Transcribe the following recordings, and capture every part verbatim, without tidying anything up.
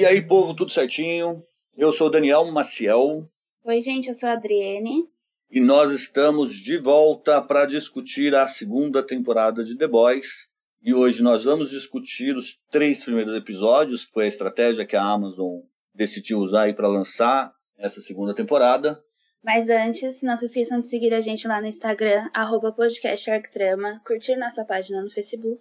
E aí, povo, tudo certinho? Eu sou o Daniel Maciel. Oi, gente, eu sou a Adriene. E nós estamos de volta para discutir a segunda temporada de The Boys. E hoje nós vamos discutir os três primeiros episódios, que foi a estratégia que a Amazon decidiu usar para lançar essa segunda temporada. Mas antes, não se esqueçam de seguir a gente lá no Instagram, arroba podcast arc trama, curtir nossa página no Facebook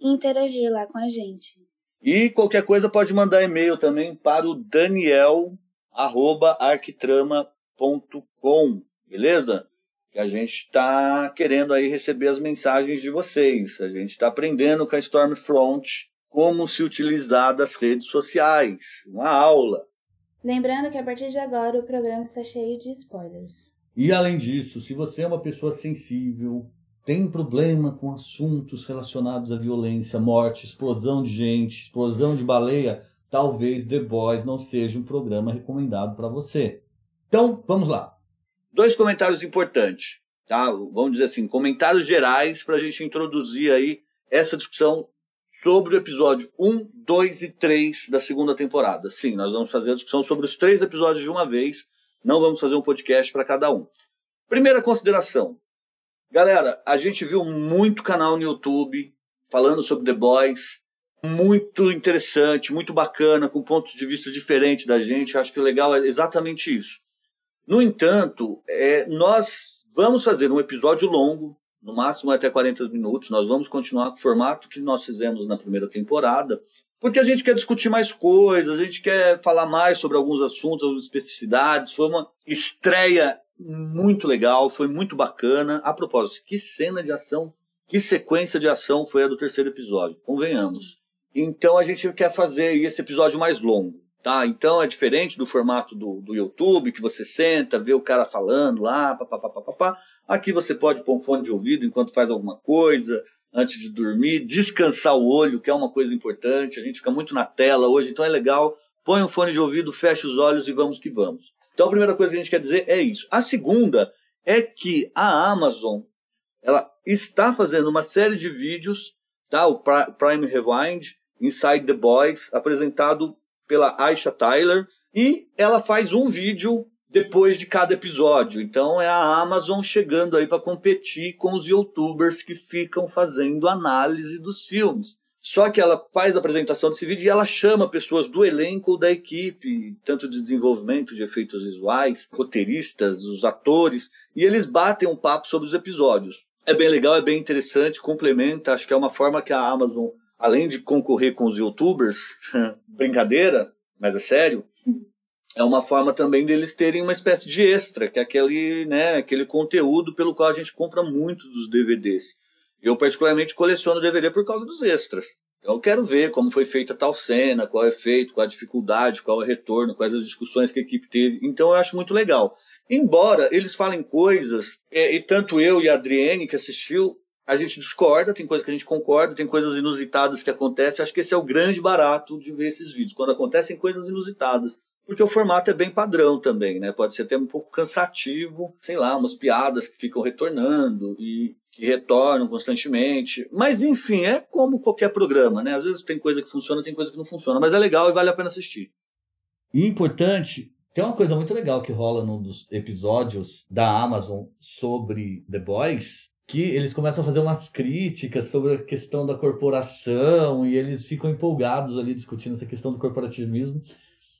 e interagir lá com a gente. E qualquer coisa pode mandar e-mail também para o daniel arroba arc trama ponto com, beleza? Que a gente está querendo aí receber as mensagens de vocês. A gente está aprendendo com a Stormfront como se utilizar das redes sociais. Uma aula. Lembrando que a partir de agora o programa está cheio de spoilers. E além disso, se você é uma pessoa sensível, tem problema com assuntos relacionados à violência, morte, explosão de gente, explosão de baleia, talvez The Boys não seja um programa recomendado para você. Então, vamos lá. Dois comentários importantes, tá? Vamos dizer assim, comentários gerais para a gente introduzir aí essa discussão sobre o episódio um, dois e três da segunda temporada. Sim, nós vamos fazer a discussão sobre os três episódios de uma vez, não vamos fazer um podcast para cada um. Primeira consideração. Galera, a gente viu muito canal no YouTube falando sobre The Boys, muito interessante, muito bacana, com pontos de vista diferentes da gente. Acho que o legal é exatamente isso. No entanto, é, nós vamos fazer um episódio longo, no máximo até quarenta minutos. Nós vamos continuar com o formato que nós fizemos na primeira temporada, porque a gente quer discutir mais coisas, a gente quer falar mais sobre alguns assuntos, algumas especificidades. Foi uma estreia muito legal, foi muito bacana. A propósito, que cena de ação, que sequência de ação foi a do terceiro episódio, convenhamos. Então a gente quer fazer esse episódio mais longo, tá? Então é diferente do formato do, do YouTube, que você senta, vê o cara falando lá, papapá, papapá. Aqui você pode pôr um fone de ouvido enquanto faz alguma coisa, antes de dormir, descansar o olho, que é uma coisa importante. A gente fica muito na tela hoje, então é legal. Põe um fone de ouvido, fecha os olhos e vamos que vamos. Então a primeira coisa que a gente quer dizer é isso. A segunda é que a Amazon, ela está fazendo uma série de vídeos, tá? O Prime Rewind, Inside the Boys, apresentado pela Aisha Tyler, e ela faz um vídeo depois de cada episódio. Então é a Amazon chegando aí para competir com os youtubers que ficam fazendo análise dos filmes. Só que ela faz a apresentação desse vídeo e ela chama pessoas do elenco ou da equipe, tanto de desenvolvimento de efeitos visuais, roteiristas, os atores, e eles batem um papo sobre os episódios. É bem legal, é bem interessante, complementa. Acho que é uma forma que a Amazon, além de concorrer com os youtubers, brincadeira, mas é sério, é uma forma também deles terem uma espécie de extra, que é aquele, né, aquele conteúdo pelo qual a gente compra muito dos D V Ds. Eu, particularmente, coleciono D V D por causa dos extras. Eu quero ver como foi feita tal cena, qual é o efeito, qual a dificuldade, qual é o retorno, quais as discussões que a equipe teve. Então, eu acho muito legal. Embora eles falem coisas, é, e tanto eu e a Adriene, que assistiu, a gente discorda, tem coisas que a gente concorda, tem coisas inusitadas que acontecem. Acho que esse é o grande barato de ver esses vídeos, quando acontecem coisas inusitadas. Porque o formato é bem padrão também, né? Pode ser até um pouco cansativo, sei lá, umas piadas que ficam retornando e que retornam constantemente. Mas, enfim, é como qualquer programa, né? Às vezes tem coisa que funciona, tem coisa que não funciona. Mas é legal e vale a pena assistir. E importante, tem uma coisa muito legal que rola num dos episódios da Amazon sobre The Boys, que eles começam a fazer umas críticas sobre a questão da corporação e eles ficam empolgados ali discutindo essa questão do corporativismo.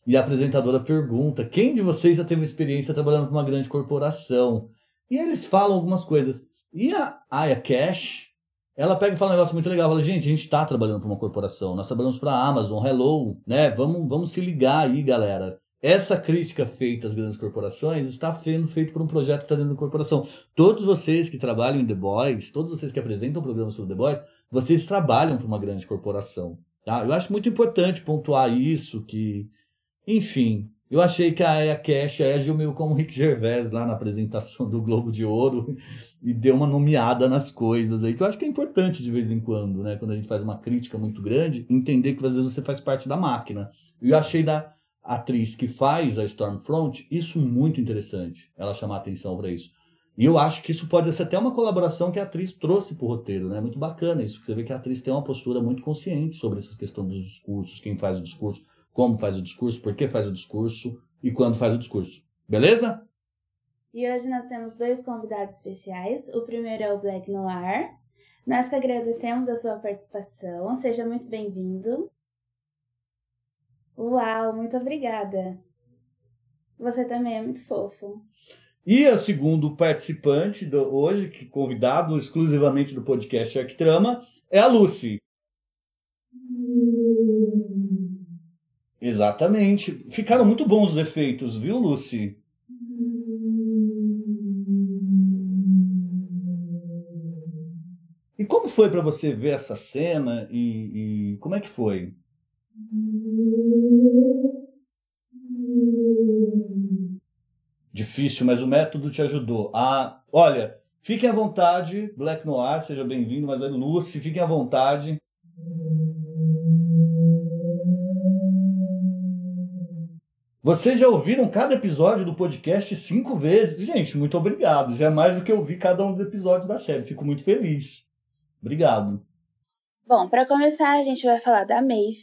E a apresentadora pergunta, quem de vocês já teve experiência trabalhando com uma grande corporação? E eles falam algumas coisas. E a Aya Cash, ela pega e fala um negócio muito legal. Fala, gente, a gente está trabalhando para uma corporação. Nós trabalhamos para a Amazon, hello, né? Vamos, vamos se ligar aí, galera. Essa crítica feita às grandes corporações está sendo feita por um projeto que está dentro da corporação. Todos vocês que trabalham em The Boys, todos vocês que apresentam programas sobre The Boys, vocês trabalham para uma grande corporação, tá? Eu acho muito importante pontuar isso, que... Enfim, eu achei que a Aya Cash agiu meio como o Rick Gervais lá na apresentação do Globo de Ouro e deu uma nomeada nas coisas aí, que eu acho que é importante de vez em quando, né? Quando a gente faz uma crítica muito grande, entender que às vezes você faz parte da máquina. E eu achei da atriz que faz a Stormfront isso muito interessante, ela chamar atenção para isso. E eu acho que isso pode ser até uma colaboração que a atriz trouxe para o roteiro, né? Muito bacana isso, porque você vê que a atriz tem uma postura muito consciente sobre essas questões dos discursos, quem faz o discurso, como faz o discurso, por que faz o discurso e quando faz o discurso. Beleza? E hoje nós temos dois convidados especiais. O primeiro é o Black Noir. Nós que agradecemos a sua participação. Seja muito bem-vindo. Uau, muito obrigada. Você também é muito fofo. E o segundo participante do, hoje, que convidado exclusivamente do podcast Arquitrama, é a Lucy. Exatamente. Ficaram muito bons os efeitos, viu, Lucy? E como foi para você ver essa cena e, e como é que foi? Difícil, mas o método te ajudou. Ah, olha, fiquem à vontade, Black Noir, seja bem-vindo, mas é Lucy, fiquem à vontade. Vocês já ouviram cada episódio do podcast cinco vezes? Gente, muito obrigado. Já é mais do que eu vi cada um dos episódios da série. Fico muito feliz. Obrigado. Bom, para começar, a gente vai falar da Maeve.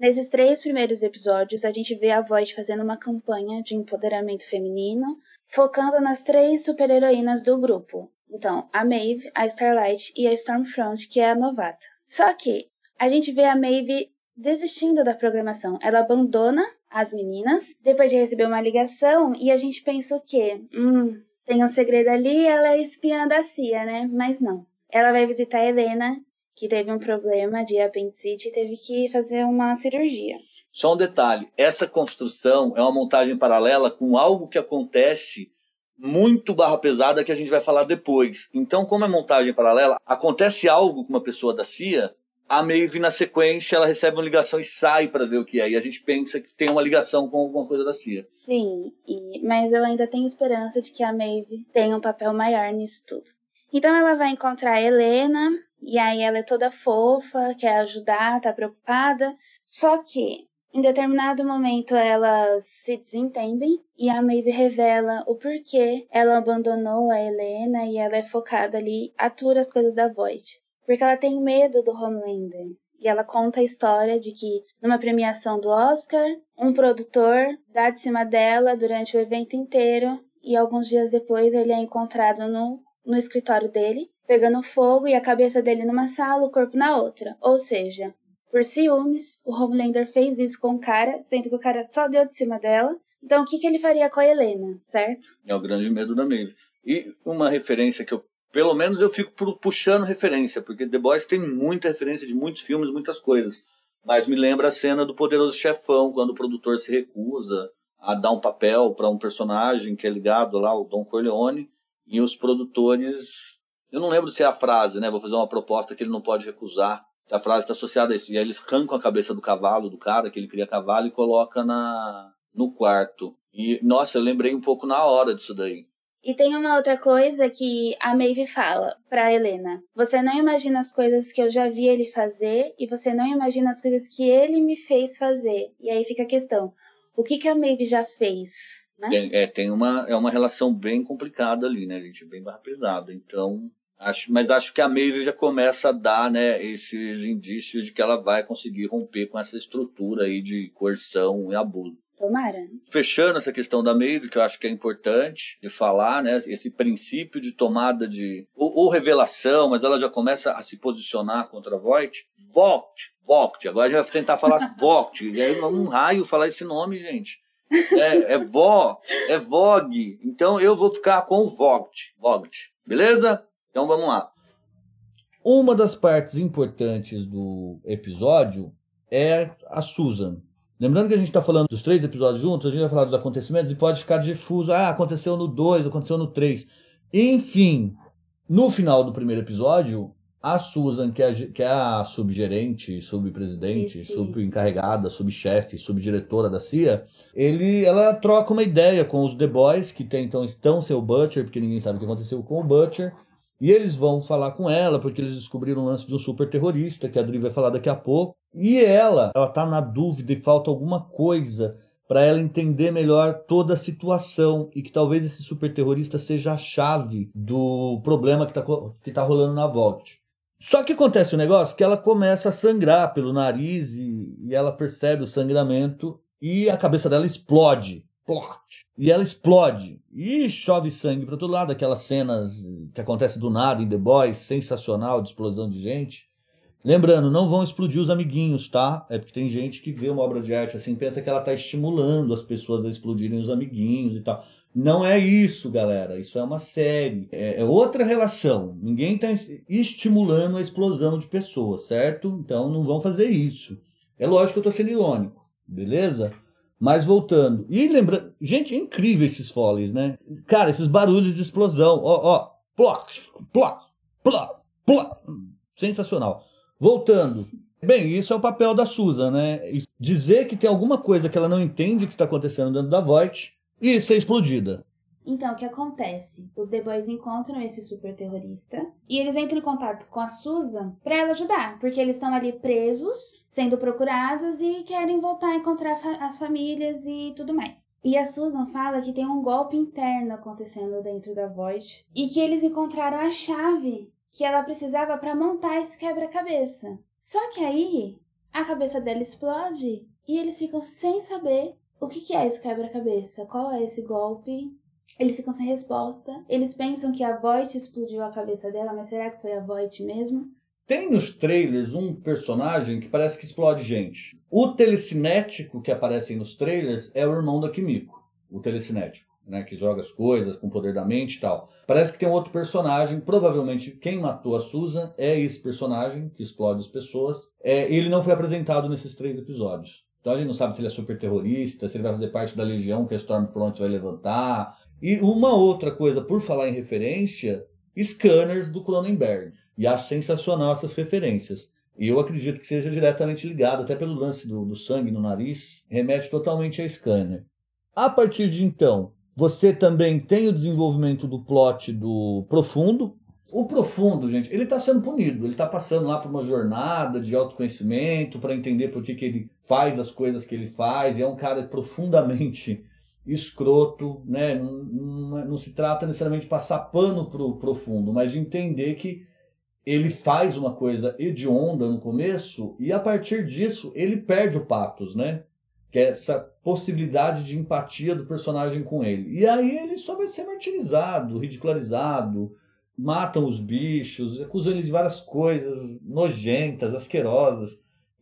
Nesses três primeiros episódios, a gente vê a Void fazendo uma campanha de empoderamento feminino, focando nas três super-heroínas do grupo. Então, a Maeve, a Starlight e a Stormfront, que é a novata. Só que a gente vê a Maeve desistindo da programação. Ela abandona as meninas, depois de receber uma ligação, e a gente pensa o quê? Hum, tem um segredo ali, ela é espiã da C I A, né? Mas não. Ela vai visitar a Elena, que teve um problema de apendicite e teve que fazer uma cirurgia. Só um detalhe, essa construção é uma montagem paralela com algo que acontece muito barra pesada que a gente vai falar depois. Então, como é montagem paralela, acontece algo com uma pessoa da C I A, a Maeve, na sequência, ela recebe uma ligação e sai para ver o que é. E a gente pensa que tem uma ligação com alguma coisa da C I A. Sim, e, mas eu ainda tenho esperança de que a Maeve tenha um papel maior nisso tudo. Então ela vai encontrar a Elena, e aí ela é toda fofa, quer ajudar, tá preocupada. Só que, em determinado momento, elas se desentendem e a Maeve revela o porquê ela abandonou a Elena e ela é focada ali, atura as coisas da Void. Porque ela tem medo do Homelander. E ela conta a história de que, numa premiação do Oscar, um produtor dá de cima dela durante o evento inteiro e alguns dias depois ele é encontrado no... no escritório dele, pegando fogo e a cabeça dele numa sala, o corpo na outra. Ou seja, por ciúmes, o Homelander fez isso com o cara, sendo que o cara só deu de cima dela. Então, o que, que ele faria com a Elena, certo? É o grande medo da Maeve. E uma referência que eu, pelo menos, eu fico puxando referência, porque The Boys tem muita referência de muitos filmes, muitas coisas. Mas me lembra a cena do Poderoso Chefão, quando o produtor se recusa a dar um papel para um personagem que é ligado lá, o Don Corleone, e os produtores, eu não lembro se é a frase, né? Vou fazer uma proposta que ele não pode recusar. A frase está associada a isso. E aí eles arrancam a cabeça do cavalo, do cara, que ele cria cavalo, e coloca na, no quarto. E, nossa, eu lembrei um pouco na hora disso daí. E tem uma outra coisa que a Maeve fala pra Elena. Você não imagina as coisas que eu já vi ele fazer, e você não imagina as coisas que ele me fez fazer. E aí fica a questão, o que, que a Maeve já fez? Né? Tem, é, tem uma, é uma relação bem complicada ali, né, gente? Bem barra pesada. Então, acho, mas acho que a Maeve já começa a dar, né, esses indícios de que ela vai conseguir romper com essa estrutura aí de coerção e abuso. Tomara. Fechando essa questão da Maeve, que eu acho que é importante de falar, né, esse princípio de tomada de... Ou, ou revelação, mas ela já começa a se posicionar contra a Void. Vought, Vought. Agora a gente vai tentar falar Vought. E aí um raio falar esse nome, gente. É, é vó, é vogue. Então eu vou ficar com o Vogt, Vogt, beleza? Então vamos lá. Uma das partes importantes do episódio é a Susan. Lembrando que a gente está falando dos três episódios juntos, a gente vai falar dos acontecimentos e pode ficar difuso. Ah, aconteceu no dois, aconteceu no três. Enfim, no final do primeiro episódio, a Susan, que é a, que é a subgerente, subpresidente, subencarregada, subchefe, subdiretora da C I A, ele, ela troca uma ideia com os The Boys, que tentam, estão seu Butcher, porque ninguém sabe o que aconteceu com o Butcher, e eles vão falar com ela, porque eles descobriram o lance de um super terrorista, que a Adri vai falar daqui a pouco, e ela, ela tá na dúvida e falta alguma coisa para ela entender melhor toda a situação e que talvez esse super terrorista seja a chave do problema que tá, que tá rolando na Void. Só que acontece um negócio que ela começa a sangrar pelo nariz e, e ela percebe o sangramento e a cabeça dela explode. Plot. E ela explode. E chove sangue para todo lado. Aquelas cenas que acontecem do nada em The Boys, sensacional, de explosão de gente. Lembrando, não vão explodir os amiguinhos, tá? É porque tem gente que vê uma obra de arte assim, pensa que ela tá estimulando as pessoas a explodirem os amiguinhos e tal. Não é isso, galera. Isso é uma série. É outra relação. Ninguém tá estimulando a explosão de pessoas, certo? Então não vão fazer isso. É lógico que eu tô sendo irônico, beleza? Mas voltando. E lembrando... Gente, é incrível esses fóleis, né? Cara, esses barulhos de explosão. Ó, ó. Ploc, ploc, ploc, ploc. Sensacional. Voltando. Bem, isso é o papel da Susan, né? Dizer que tem alguma coisa que ela não entende que está acontecendo dentro da Void e ser explodida. Então, o que acontece? Os The Boys encontram esse super terrorista e eles entram em contato com a Susan pra ela ajudar, porque eles estão ali presos, sendo procurados e querem voltar a encontrar fa- as famílias e tudo mais. E a Susan fala que tem um golpe interno acontecendo dentro da Void e que eles encontraram a chave que ela precisava pra montar esse quebra-cabeça. Só que aí, a cabeça dela explode e eles ficam sem saber o que, que é esse quebra-cabeça, qual é esse golpe... Eles ficam sem resposta. Eles pensam que a Void explodiu a cabeça dela, mas será que foi a Void mesmo? Tem nos trailers um personagem que parece que explode gente. O telecinético que aparece nos trailers é o irmão da Kimiko, o telecinético, né, que joga as coisas com o poder da mente e tal. Parece que tem um outro personagem, provavelmente quem matou a Susan é esse personagem que explode as pessoas. É, ele não foi apresentado nesses três episódios. Então a gente não sabe se ele é super terrorista, se ele vai fazer parte da legião que a Stormfront vai levantar. E uma outra coisa, por falar em referência, Scanners do Cronenberg. E acho sensacional essas referências. E eu acredito que seja diretamente ligado, até pelo lance do, do sangue no nariz, remete totalmente a Scanner. A partir de então, você também tem o desenvolvimento do plot do Profundo. O Profundo, gente, ele está sendo punido. Ele está passando lá por uma jornada de autoconhecimento, para entender por que, que ele faz as coisas que ele faz. E é um cara profundamente escroto, né? Não, não, não se trata necessariamente de passar pano pro Profundo, mas de entender que ele faz uma coisa hedionda no começo e a partir disso ele perde o pathos, né? Que é essa possibilidade de empatia do personagem com ele. E aí ele só vai ser martirizado, ridicularizado, matam os bichos, acusam ele de várias coisas nojentas, asquerosas.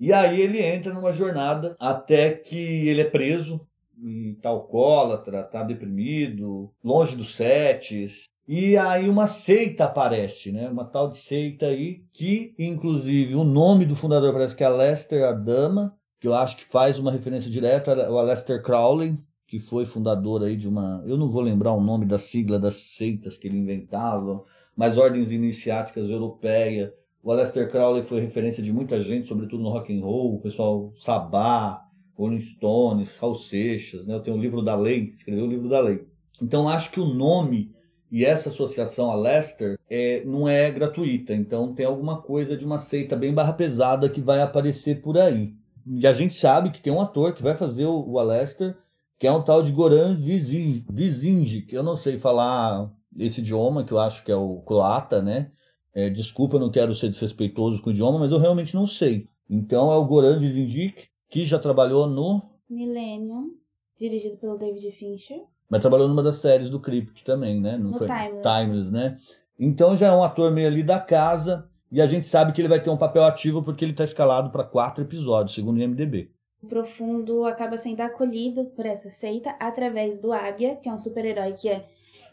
E aí ele entra numa jornada até que ele é preso, e tá alcoólatra, tá deprimido, longe dos sets. E aí uma seita aparece, né? Uma tal de seita aí, que inclusive o nome do fundador parece que é Aleister, a dama, que eu acho que faz uma referência direta ao Aleister Crowley, que foi fundador aí de uma... Eu não vou lembrar o nome da sigla das seitas que ele inventava, mas ordens iniciáticas europeias. O Aleister Crowley foi referência de muita gente, sobretudo no rock and roll, o pessoal Sabá, Rolling Stones, Salsechas, né? Eu tenho o livro da lei, escrevi o livro da lei. Então acho que o nome e essa associação a Aleister é, não é gratuita. Então tem alguma coisa de uma seita bem barra pesada que vai aparecer por aí. E a gente sabe que tem um ator que vai fazer o, o Aleister, que é um tal de Goran Dzindic, que eu não sei falar esse idioma, que eu acho que é o croata, né? É, desculpa, eu não quero ser desrespeitoso com o idioma, mas eu realmente não sei. Então é o Goran Dzindic, que já trabalhou no... Millennium, dirigido pelo David Fincher. Mas trabalhou numa das séries do Crypt também, né? Não no foi... Timeless. Timeless, né? Então já é um ator meio ali da casa, e a gente sabe que ele vai ter um papel ativo porque ele está escalado para quatro episódios, segundo o I M D B. O Profundo acaba sendo acolhido por essa seita através do Águia, que é um super-herói que, é...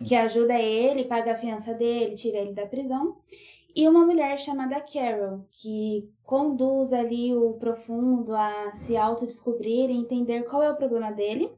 que ajuda ele, paga a fiança dele, tira ele da prisão. E uma mulher chamada Carol, que conduz ali o Profundo a se autodescobrir e entender qual é o problema dele.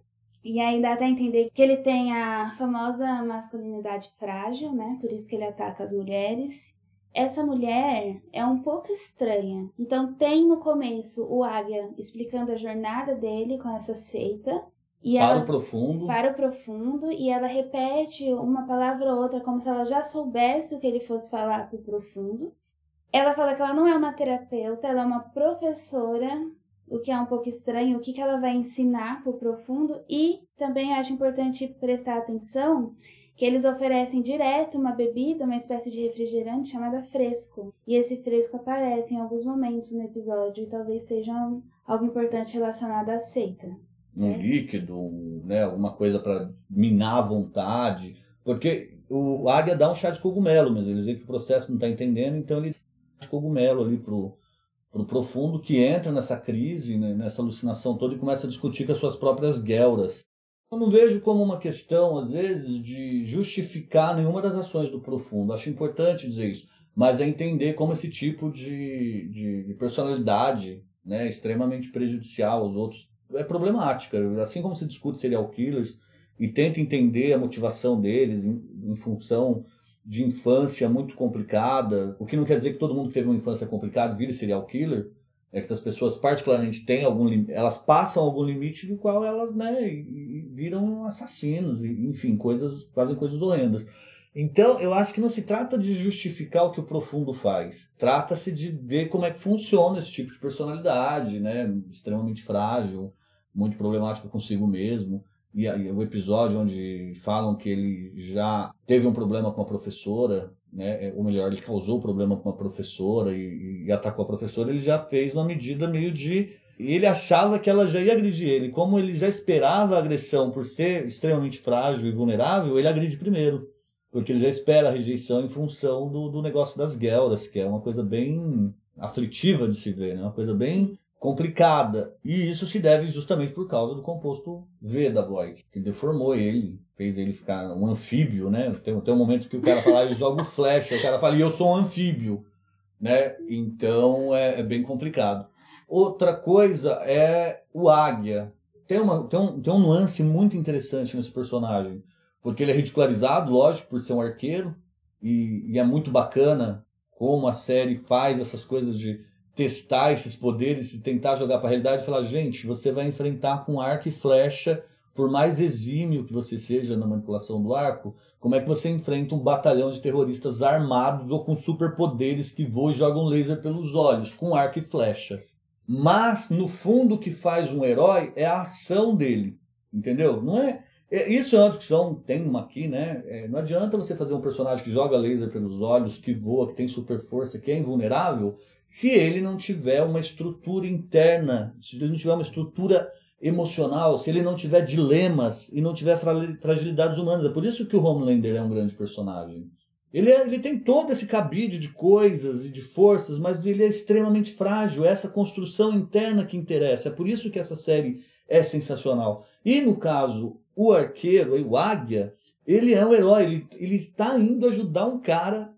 E ainda até entender que ele tem a famosa masculinidade frágil, né? Por isso que ele ataca as mulheres. Essa mulher é um pouco estranha. Então tem no começo o Águia explicando a jornada dele com essa seita. E para ela, o Profundo. Para o Profundo. E ela repete uma palavra ou outra, como se ela já soubesse o que ele fosse falar para o Profundo. Ela fala que ela não é uma terapeuta, ela é uma professora, o que é um pouco estranho, o que, que ela vai ensinar para o Profundo. E também acho importante prestar atenção que eles oferecem direto uma bebida, uma espécie de refrigerante chamada fresco. E esse fresco aparece em alguns momentos no episódio e talvez seja algo importante relacionado à seita. Certo? Um líquido, né, alguma coisa para minar a vontade. Porque o Águia dá um chá de cogumelo, mas eles veem que o processo não está entendendo, então ele dá um chá de cogumelo ali pro... pro Profundo, que entra nessa crise, né, nessa alucinação toda e começa a discutir com as suas próprias guelras. Eu não vejo como uma questão, às vezes, de justificar nenhuma das ações do Profundo. Acho importante dizer isso, mas é entender como esse tipo de, de, de personalidade, né, extremamente prejudicial aos outros, é problemática. Assim como se discute serial killers e tenta entender a motivação deles em, em função... de infância muito complicada, o que não quer dizer que todo mundo que teve uma infância complicada vire serial killer, é que essas pessoas particularmente têm algum lim... elas passam algum limite do qual elas, né, e viram assassinos, enfim, coisas, fazem coisas horrendas. Então, eu acho que não se trata de justificar o que o Profundo faz, trata-se de ver como é que funciona esse tipo de personalidade, né, extremamente frágil, muito problemático consigo mesmo. E o episódio onde falam que ele já teve um problema com a professora, né? Ou melhor, ele causou problema com a professora e, e atacou a professora, ele já fez uma medida meio de... Ele achava que ela já ia agredir ele. Como ele já esperava a agressão por ser extremamente frágil e vulnerável, ele agride primeiro. Porque ele já espera a rejeição em função do, do negócio das guelras, que é uma coisa bem aflitiva de se ver, né? Uma coisa bem... complicada, e isso se deve justamente por causa do composto V da Void, que deformou ele, fez ele ficar um anfíbio, né? Tem, tem um momento que o cara fala, eu jogo flecha, o cara fala, e eu sou um anfíbio, né? Então é, é bem complicado. Outra coisa é o Águia. Tem, uma, tem, um, tem um lance muito interessante nesse personagem, porque ele é ridicularizado, lógico, por ser um arqueiro, e, e é muito bacana como a série faz essas coisas de testar esses poderes e tentar jogar para a realidade e falar, gente, você vai enfrentar com arco e flecha, por mais exímio que você seja na manipulação do arco, como é que você enfrenta um batalhão de terroristas armados ou com superpoderes que voam e jogam laser pelos olhos, com arco e flecha. Mas, no fundo, o que faz um herói é a ação dele, entendeu? Não é... Isso é uma discussão, tem uma aqui, né? É, não adianta você fazer um personagem que joga laser pelos olhos, que voa, que tem super força, que é invulnerável, se ele não tiver uma estrutura interna, se ele não tiver uma estrutura emocional, se ele não tiver dilemas e não tiver fragilidades humanas. É por isso que o Homelander é um grande personagem. Ele, é, ele tem todo esse cabide de coisas e de forças, mas ele é extremamente frágil. É essa construção interna que interessa. É por isso que essa série é sensacional. E no caso... o arqueiro, o Águia, ele é um herói, ele, ele está indo ajudar um cara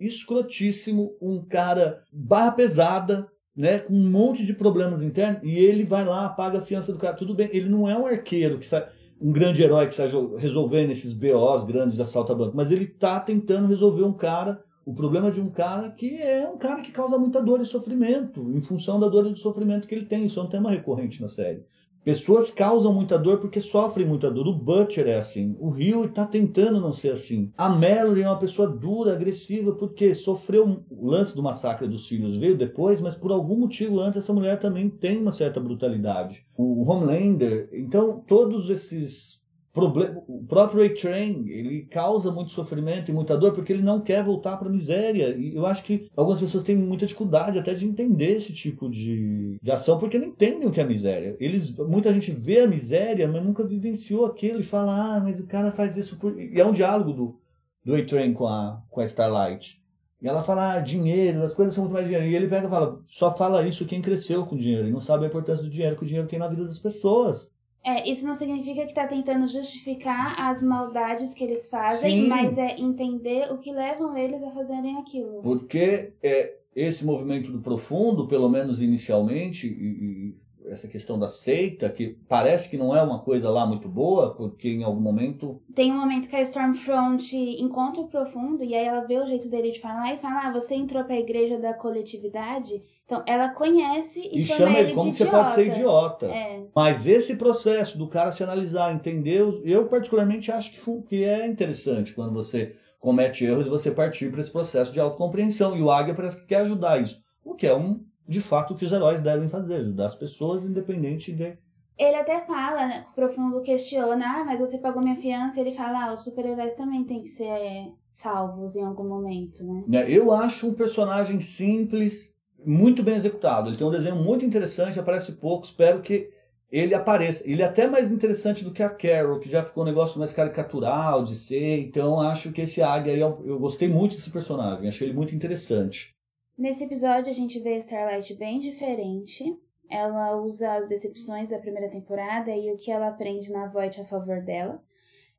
escrotíssimo, um cara barra pesada, né, com um monte de problemas internos, e ele vai lá, paga a fiança do cara, tudo bem, ele não é um arqueiro, que sai, um grande herói que sai resolvendo esses B Os grandes de assalto a banco, mas ele está tentando resolver um cara, o problema de um cara que é um cara que causa muita dor e sofrimento, em função da dor e do sofrimento que ele tem, isso é um tema recorrente na série. Pessoas causam muita dor porque sofrem muita dor. O Butcher é assim. O Hughie está tentando não ser assim. A Melody é uma pessoa dura, agressiva, porque sofreu o lance do massacre dos filhos. Veio depois, mas por algum motivo antes essa mulher também tem uma certa brutalidade. O Homelander... Então, todos esses problemas... O próprio A-Train, ele causa muito sofrimento e muita dor porque ele não quer voltar para a miséria. E eu acho que algumas pessoas têm muita dificuldade até de entender esse tipo de, de ação porque não entendem o que é miséria. Eles, muita gente vê a miséria, mas nunca vivenciou aquilo e fala, ah, mas o cara faz isso por... E é um diálogo do, do A-Train com a, com a Starlight. E ela fala, ah, dinheiro, as coisas são muito mais dinheiro. E ele pega e fala, só fala isso quem cresceu com dinheiro e não sabe a importância do dinheiro que o dinheiro tem na vida das pessoas. É, isso não significa que tá tentando justificar as maldades que eles fazem, sim, mas é entender o que levam eles a fazerem aquilo. Porque é, esse movimento do Profundo, pelo menos inicialmente, e, e essa questão da seita, que parece que não é uma coisa lá muito boa, porque em algum momento... Tem um momento que a Stormfront encontra o Profundo, e aí ela vê o jeito dele de falar e fala, ah, você entrou pra igreja da coletividade... Então, ela conhece e, e chama, chama ele de como idiota. Você pode ser idiota. É. Mas esse processo do cara se analisar, entender... Eu, particularmente, acho que é interessante quando você comete erros e você partir para esse processo de autocompreensão. E o Águia parece que quer ajudar isso. O que é, um de fato, o que os heróis devem fazer. Ajudar as pessoas, independente de Ele até fala, né, o Profundo questiona, ah, mas você pagou minha fiança, ele fala, ah, os super-heróis também tem que ser salvos em algum momento, né? Eu acho um personagem simples, muito bem executado, ele tem um desenho muito interessante, aparece pouco, espero que ele apareça. Ele é até mais interessante do que a Carol, que já ficou um negócio mais caricatural de ser, então acho que esse Águia, aí, eu gostei muito desse personagem, achei ele muito interessante. Nesse episódio a gente vê a Starlight bem diferente. Ela usa as decepções da primeira temporada e o que ela aprende na Void a favor dela.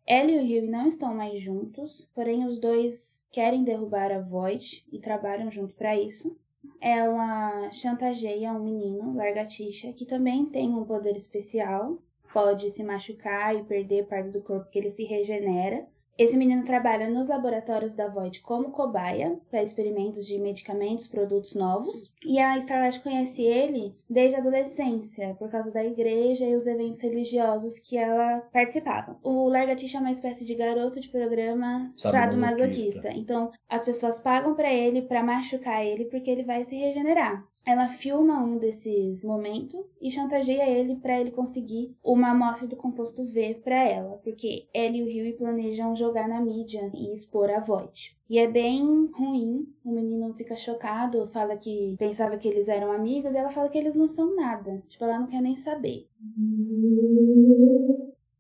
Ela e o Hughie não estão mais juntos, porém os dois querem derrubar a Void e trabalham junto para isso. Ela chantageia um menino, Lagartixa, que também tem um poder especial, pode se machucar e perder parte do corpo que ele se regenera. Esse menino trabalha nos laboratórios da Void como cobaia para experimentos de medicamentos, produtos novos. E a Starlight conhece ele desde a adolescência, por causa da igreja e os eventos religiosos que ela participava. O Lagartixa é uma espécie de garoto de programa sadomasoquista. Então, as pessoas pagam para ele, para machucar ele, porque ele vai se regenerar. Ela filma um desses momentos e chantageia ele para ele conseguir uma amostra do composto V para ela, porque ela e o Hughie planejam jogar na mídia e expor a Void. E é bem ruim, o menino fica chocado, fala que pensava que eles eram amigos e ela fala que eles não são nada, tipo, ela não quer nem saber.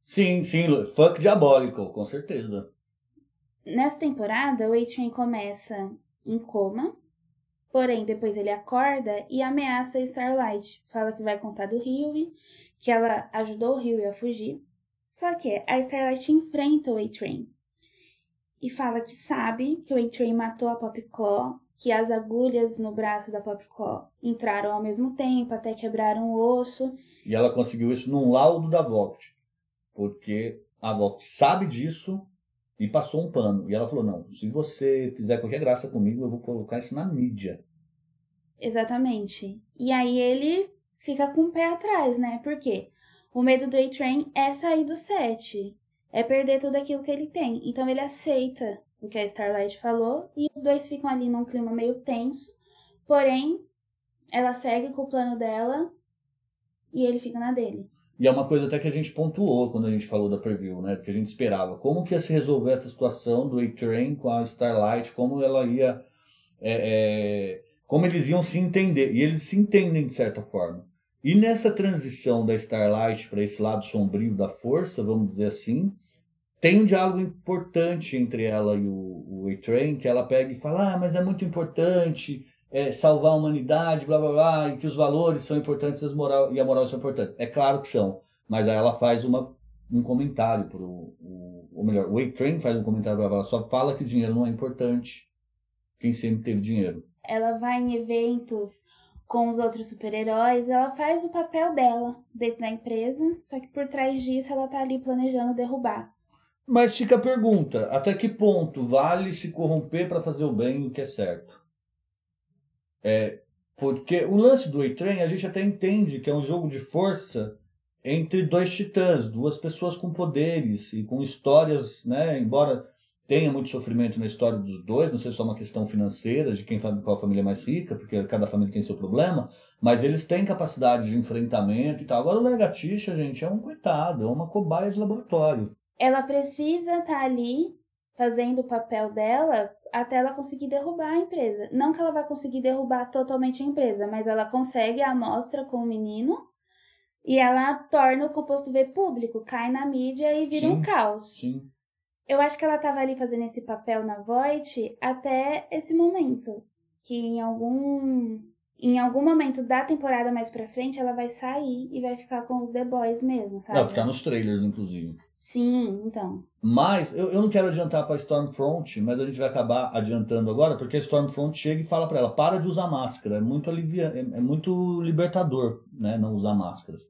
Sim, sim, funk diabólico, com certeza. Nessa temporada, o Waytrain começa em coma. Porém, depois ele acorda e ameaça a Starlight. Fala que vai contar do Hughie, que ela ajudou o Hughie a fugir. Só que a Starlight enfrenta o A-Train. E fala que sabe que o A-Train matou a Popclaw, que as agulhas no braço da Popclaw entraram ao mesmo tempo, até quebraram o osso. E ela conseguiu isso num laudo da Vought. Porque a Vought sabe disso e passou um pano. E ela falou, não, se você fizer qualquer graça comigo, eu vou colocar isso na mídia. Exatamente. E aí ele fica com o pé atrás, né? Porque o medo do A-Train é sair do set. É perder tudo aquilo que ele tem. Então ele aceita o que a Starlight falou. E os dois ficam ali num clima meio tenso. Porém, ela segue com o plano dela. E ele fica na dele. E é uma coisa até que a gente pontuou quando a gente falou da preview, né? Porque a gente esperava. Como que ia se resolver essa situação do A-Train com a Starlight? Como ela ia... É, é... Como eles iam se entender. E eles se entendem de certa forma. E nessa transição da Starlight para esse lado sombrio da força, vamos dizer assim, tem um diálogo importante entre ela e o A-Train, que ela pega e fala, ah, mas é muito importante é, salvar a humanidade, blá, blá, blá, e que os valores são importantes as moral, e a moral são importantes. É claro que são, mas aí ela faz uma, um comentário, pro, o, ou melhor, o A-Train faz um comentário, blá, blá, blá, só fala que o dinheiro não é importante, quem sempre teve dinheiro. Ela vai em eventos com os outros super-heróis, ela faz o papel dela dentro da empresa, só que por trás disso ela tá ali planejando derrubar. Mas fica a pergunta, até que ponto vale se corromper para fazer o bem, o que é certo? É, porque o lance do A-Train a gente até entende que é um jogo de força entre dois titãs, duas pessoas com poderes e com histórias, né, embora tenha muito sofrimento na história dos dois, não sei se é só uma questão financeira, de quem sabe qual família é mais rica, porque cada família tem seu problema, mas eles têm capacidade de enfrentamento e tal. Agora o Lagartixa, gente, é um coitado, é uma cobaia de laboratório. Ela precisa estar ali, fazendo o papel dela, até ela conseguir derrubar a empresa. Não que ela vai conseguir derrubar totalmente a empresa, mas ela consegue a amostra com o menino, e ela torna o composto V público, cai na mídia e vira sim, um caos. Sim. Eu acho que ela estava ali fazendo esse papel na Void até esse momento. Que em algum, em algum momento da temporada mais pra frente, ela vai sair e vai ficar com os The Boys mesmo, sabe? É, porque tá nos trailers, inclusive. Sim, então. Mas eu, eu não quero adiantar pra Stormfront, mas a gente vai acabar adiantando agora, porque a Stormfront chega e fala pra ela, para de usar máscara, é muito, alivia, é, é muito libertador, né, não usar máscaras.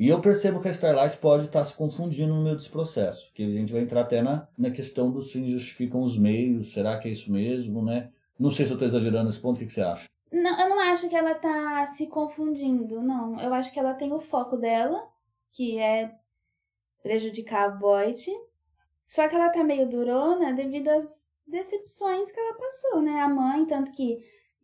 E eu percebo que a Starlight pode estar se confundindo no meio desse processo, que a gente vai entrar até na, na questão dos fins justificam os meios, será que é isso mesmo, né? Não sei se eu estou exagerando nesse ponto, o que, que você acha? Não, eu não acho que ela está se confundindo, não. Eu acho que ela tem o foco dela, que é prejudicar a Void, só que ela está meio durona devido às decepções que ela passou, né? A mãe, tanto que...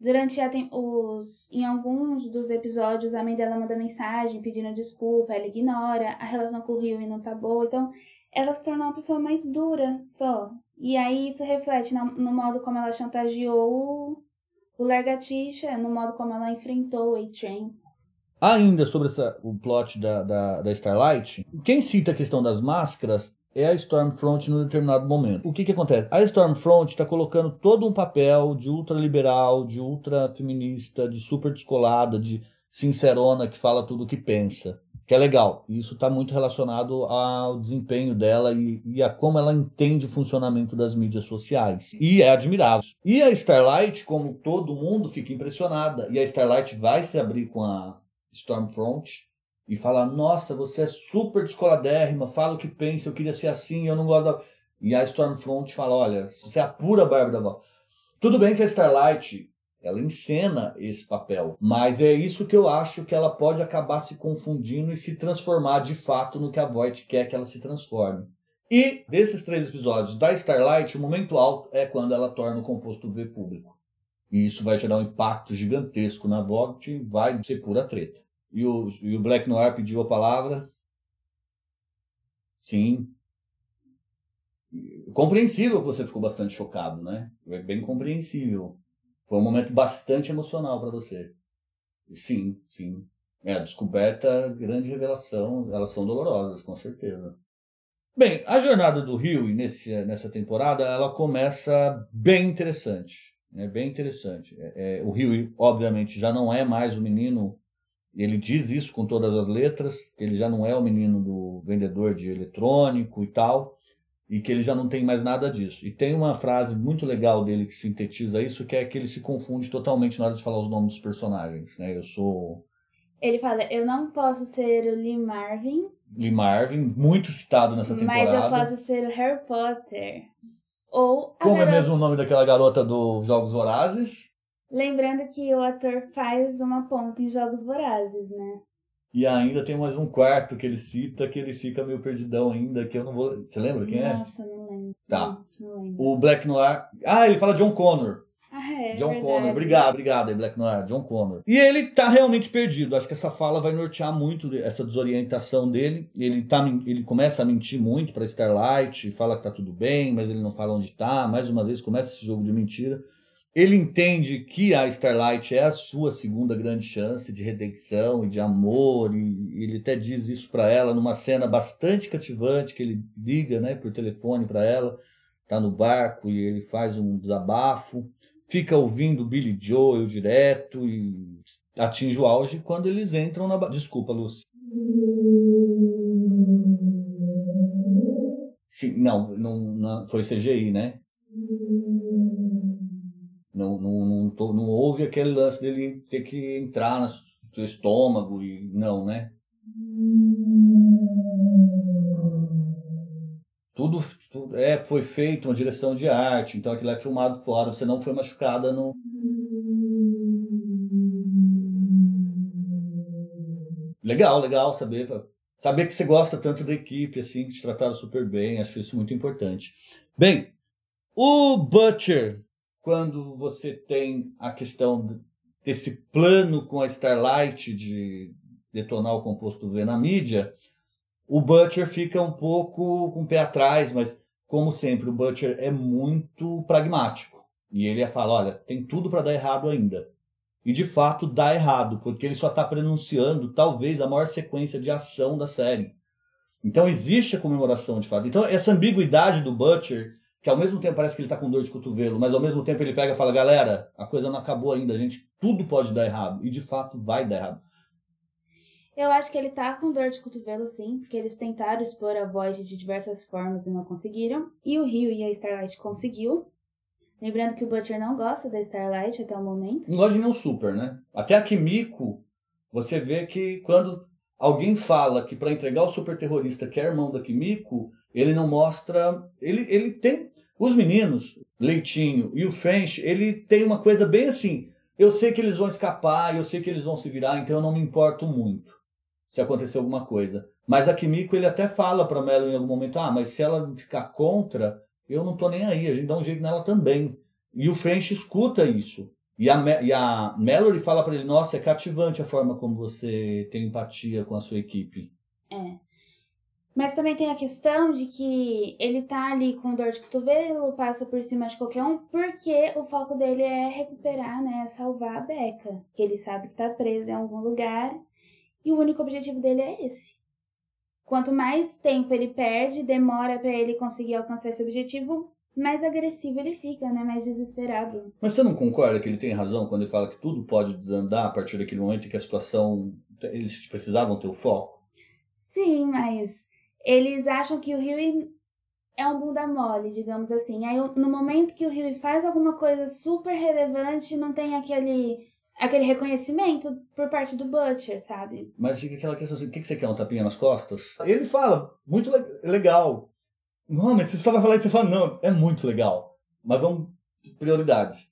Durante a tem os, em alguns dos episódios, a mãe dela manda mensagem pedindo desculpa, ela ignora, a relação com o Hughie não tá boa, então ela se tornou uma pessoa mais dura só. E aí isso reflete no, no modo como ela chantageou o Lagartixa, no modo como ela enfrentou o A-Train. Ainda sobre essa, o plot da, da, da Starlight, quem cita a questão das máscaras é a Stormfront num determinado momento. O que que acontece? A Stormfront está colocando todo um papel de ultraliberal, de ultrafeminista, de super descolada, de sincerona, que fala tudo o que pensa. Que é legal. E isso está muito relacionado ao desempenho dela e, e a como ela entende o funcionamento das mídias sociais. E é admirável. E a Starlight, como todo mundo, fica impressionada. E a Starlight vai se abrir com a Stormfront e falar, nossa, você é super descoladérrima, fala o que pensa, eu queria ser assim, eu não gosto da... E a Stormfront fala, olha, você é a pura Bárbara Vought. Tudo bem que a Starlight, ela encena esse papel, mas é isso que eu acho que ela pode acabar se confundindo e se transformar de fato no que a Vought quer que ela se transforme. E desses três episódios da Starlight, o momento alto é quando ela torna o composto V público. E isso vai gerar um impacto gigantesco na Vought e vai ser pura treta. E o, e o Black Noir pediu a palavra. Sim. Compreensível que você ficou bastante chocado, né? É bem compreensível. Foi um momento bastante emocional para você. Sim, sim. É, a descoberta, grande revelação. Elas são dolorosas, com certeza. Bem, a jornada do Hughie nesse, nessa temporada, ela começa bem interessante. Né? Bem interessante. É, é, o Hughie, obviamente, já não é mais o menino... Ele diz isso com todas as letras, que ele já não é o menino do vendedor de eletrônico e tal, e que ele já não tem mais nada disso. E tem uma frase muito legal dele que sintetiza isso, que é que ele se confunde totalmente na hora de falar os nomes dos personagens, né? Eu sou... Ele fala, eu não posso ser o Lee Marvin. Lee Marvin, muito citado nessa temporada. Mas eu posso ser o Harry Potter. Ou a Como garota... é mesmo o nome daquela garota dos Jogos Vorazes? Lembrando que o ator faz uma ponta em Jogos Vorazes, né? E ainda tem mais um quarto que ele cita, que ele fica meio perdidão ainda, que eu não vou... Você lembra quem é? Nossa, não lembro. Tá. Não lembro. O Black Noir... Ah, ele fala John Connor. Ah, é, John verdade. Connor. Obrigado, obrigado aí, Black Noir. John Connor. E ele tá realmente perdido. Acho que essa fala vai nortear muito essa desorientação dele. Ele, tá, ele começa a mentir muito pra Starlight, fala que tá tudo bem, mas ele não fala onde tá. Mais uma vez, começa esse jogo de mentira. Ele entende que a Starlight é a sua segunda grande chance de redenção e de amor, e ele até diz isso para ela numa cena bastante cativante, que ele liga, né, por telefone para ela, tá no barco e ele faz um desabafo, fica ouvindo Billy Joel direto e atinge o auge quando eles entram na... Ba... Desculpa, Lucy. Não, não, não, foi C G I, né? Não, não, não, tô, não houve aquele lance dele ter que entrar no seu estômago e não, né? Tudo, tudo é, foi feito uma direção de arte, então aquilo é filmado fora, você não foi machucada no... Legal, legal saber, saber que você gosta tanto da equipe, assim, que te trataram super bem, acho isso muito importante. Bem, o Butcher... Quando você tem a questão desse plano com a Starlight de detonar o composto V na mídia, o Butcher fica um pouco com o pé atrás, mas, como sempre, o Butcher é muito pragmático. E ele fala, olha, tem tudo para dar errado ainda. E, de fato, dá errado, porque ele só está prenunciando, talvez, a maior sequência de ação da série. Então, existe a comemoração, de fato. Então, essa ambiguidade do Butcher... que ao mesmo tempo parece que ele está com dor de cotovelo, mas ao mesmo tempo ele pega e fala, galera, a coisa não acabou ainda, gente, tudo pode dar errado. E de fato vai dar errado. Eu acho que ele está com dor de cotovelo, sim, porque eles tentaram expor a Void de diversas formas e não conseguiram. E o Hughie e a Starlight conseguiu. Lembrando que o Butcher não gosta da Starlight até o momento. Não gosta de nenhum super, né? Até a Kimiko, você vê que quando alguém fala que para entregar o super terrorista que é irmão da Kimiko, ele não mostra... Ele, ele tem... Os meninos, Leitinho e o French, ele tem uma coisa bem assim, eu sei que eles vão escapar, eu sei que eles vão se virar, então eu não me importo muito se acontecer alguma coisa. Mas a Kimiko, ele até fala para Melo em algum momento, ah, mas se ela ficar contra, eu não tô nem aí, a gente dá um jeito nela também. E o French escuta isso. E a, e a Melody fala pra ele, nossa, é cativante a forma como você tem empatia com a sua equipe. É. Mas também tem a questão de que ele tá ali com dor de cotovelo, passa por cima de qualquer um, porque o foco dele é recuperar, né, salvar a Becca, que ele sabe que tá presa em algum lugar, e o único objetivo dele é esse. Quanto mais tempo ele perde, demora pra ele conseguir alcançar esse objetivo, mais agressivo ele fica, né, mais desesperado. Mas você não concorda que ele tem razão quando ele fala que tudo pode desandar a partir daquele momento em que a situação... eles precisavam ter o foco? Sim, mas... eles acham que o Hughie é um bunda mole, digamos assim. Aí, no momento que o Hughie faz alguma coisa super relevante, não tem aquele, aquele reconhecimento por parte do Butcher, sabe? Mas fica aquela questão assim, o que você quer, um tapinha nas costas? Ele fala, muito le- legal. Não, mas você só vai falar isso e você fala, não, é muito legal. Mas vamos, prioridades.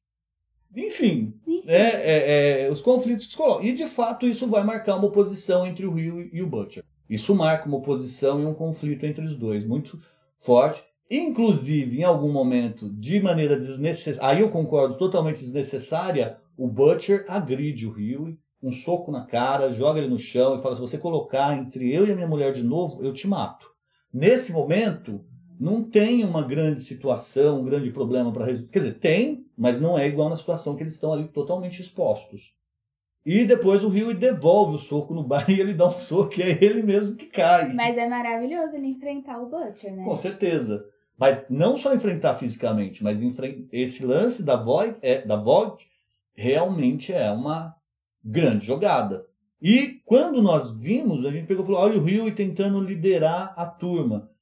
Enfim, Enfim. É, é, é, os conflitos que se colocam. E, de fato, isso vai marcar uma oposição entre o Hughie e o Butcher. Isso marca uma oposição e um conflito entre os dois, muito forte. Inclusive, em algum momento, de maneira desnecessária, aí eu concordo, totalmente desnecessária, o Butcher agride o Hughie, um soco na cara, joga ele no chão e fala, se você colocar entre eu e a minha mulher de novo, eu te mato. Nesse momento, não tem uma grande situação, um grande problema para resolver. Quer dizer, tem, mas não é igual na situação que eles estão ali totalmente expostos. E depois o Hughie devolve o soco no bar e ele dá um soco e é ele mesmo que cai. Mas é maravilhoso ele enfrentar o Butcher, né? Com certeza. Mas não só enfrentar fisicamente, mas enfre- esse lance da Void, é, da Void realmente é uma grande jogada. E quando nós vimos, a gente pegou e falou, olha o Hughie tentando liderar a turma.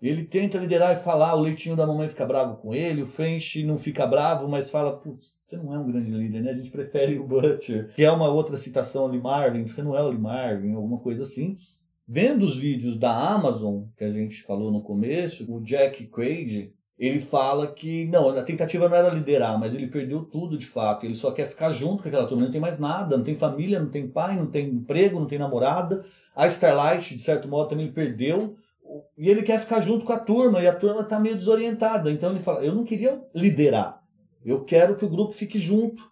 Ele tenta liderar e falar, o Leitinho da mamãe fica bravo com ele, o French não fica bravo, mas fala, putz, você não é um grande líder, né? A gente prefere o Butcher. Que é uma outra citação ali, Marvin, você não é o Lee Marvin, alguma coisa assim. Vendo os vídeos da Amazon, que a gente falou no começo, o Jack Quaid, ele fala que, não, a tentativa não era liderar, mas ele perdeu tudo de fato, ele só quer ficar junto com aquela turma, não tem mais nada, não tem família, não tem pai, não tem emprego, não tem namorada. A Starlight, de certo modo, também ele perdeu. E ele quer ficar junto com a turma, e a turma está meio desorientada. Então ele fala, eu não queria liderar, eu quero que o grupo fique junto.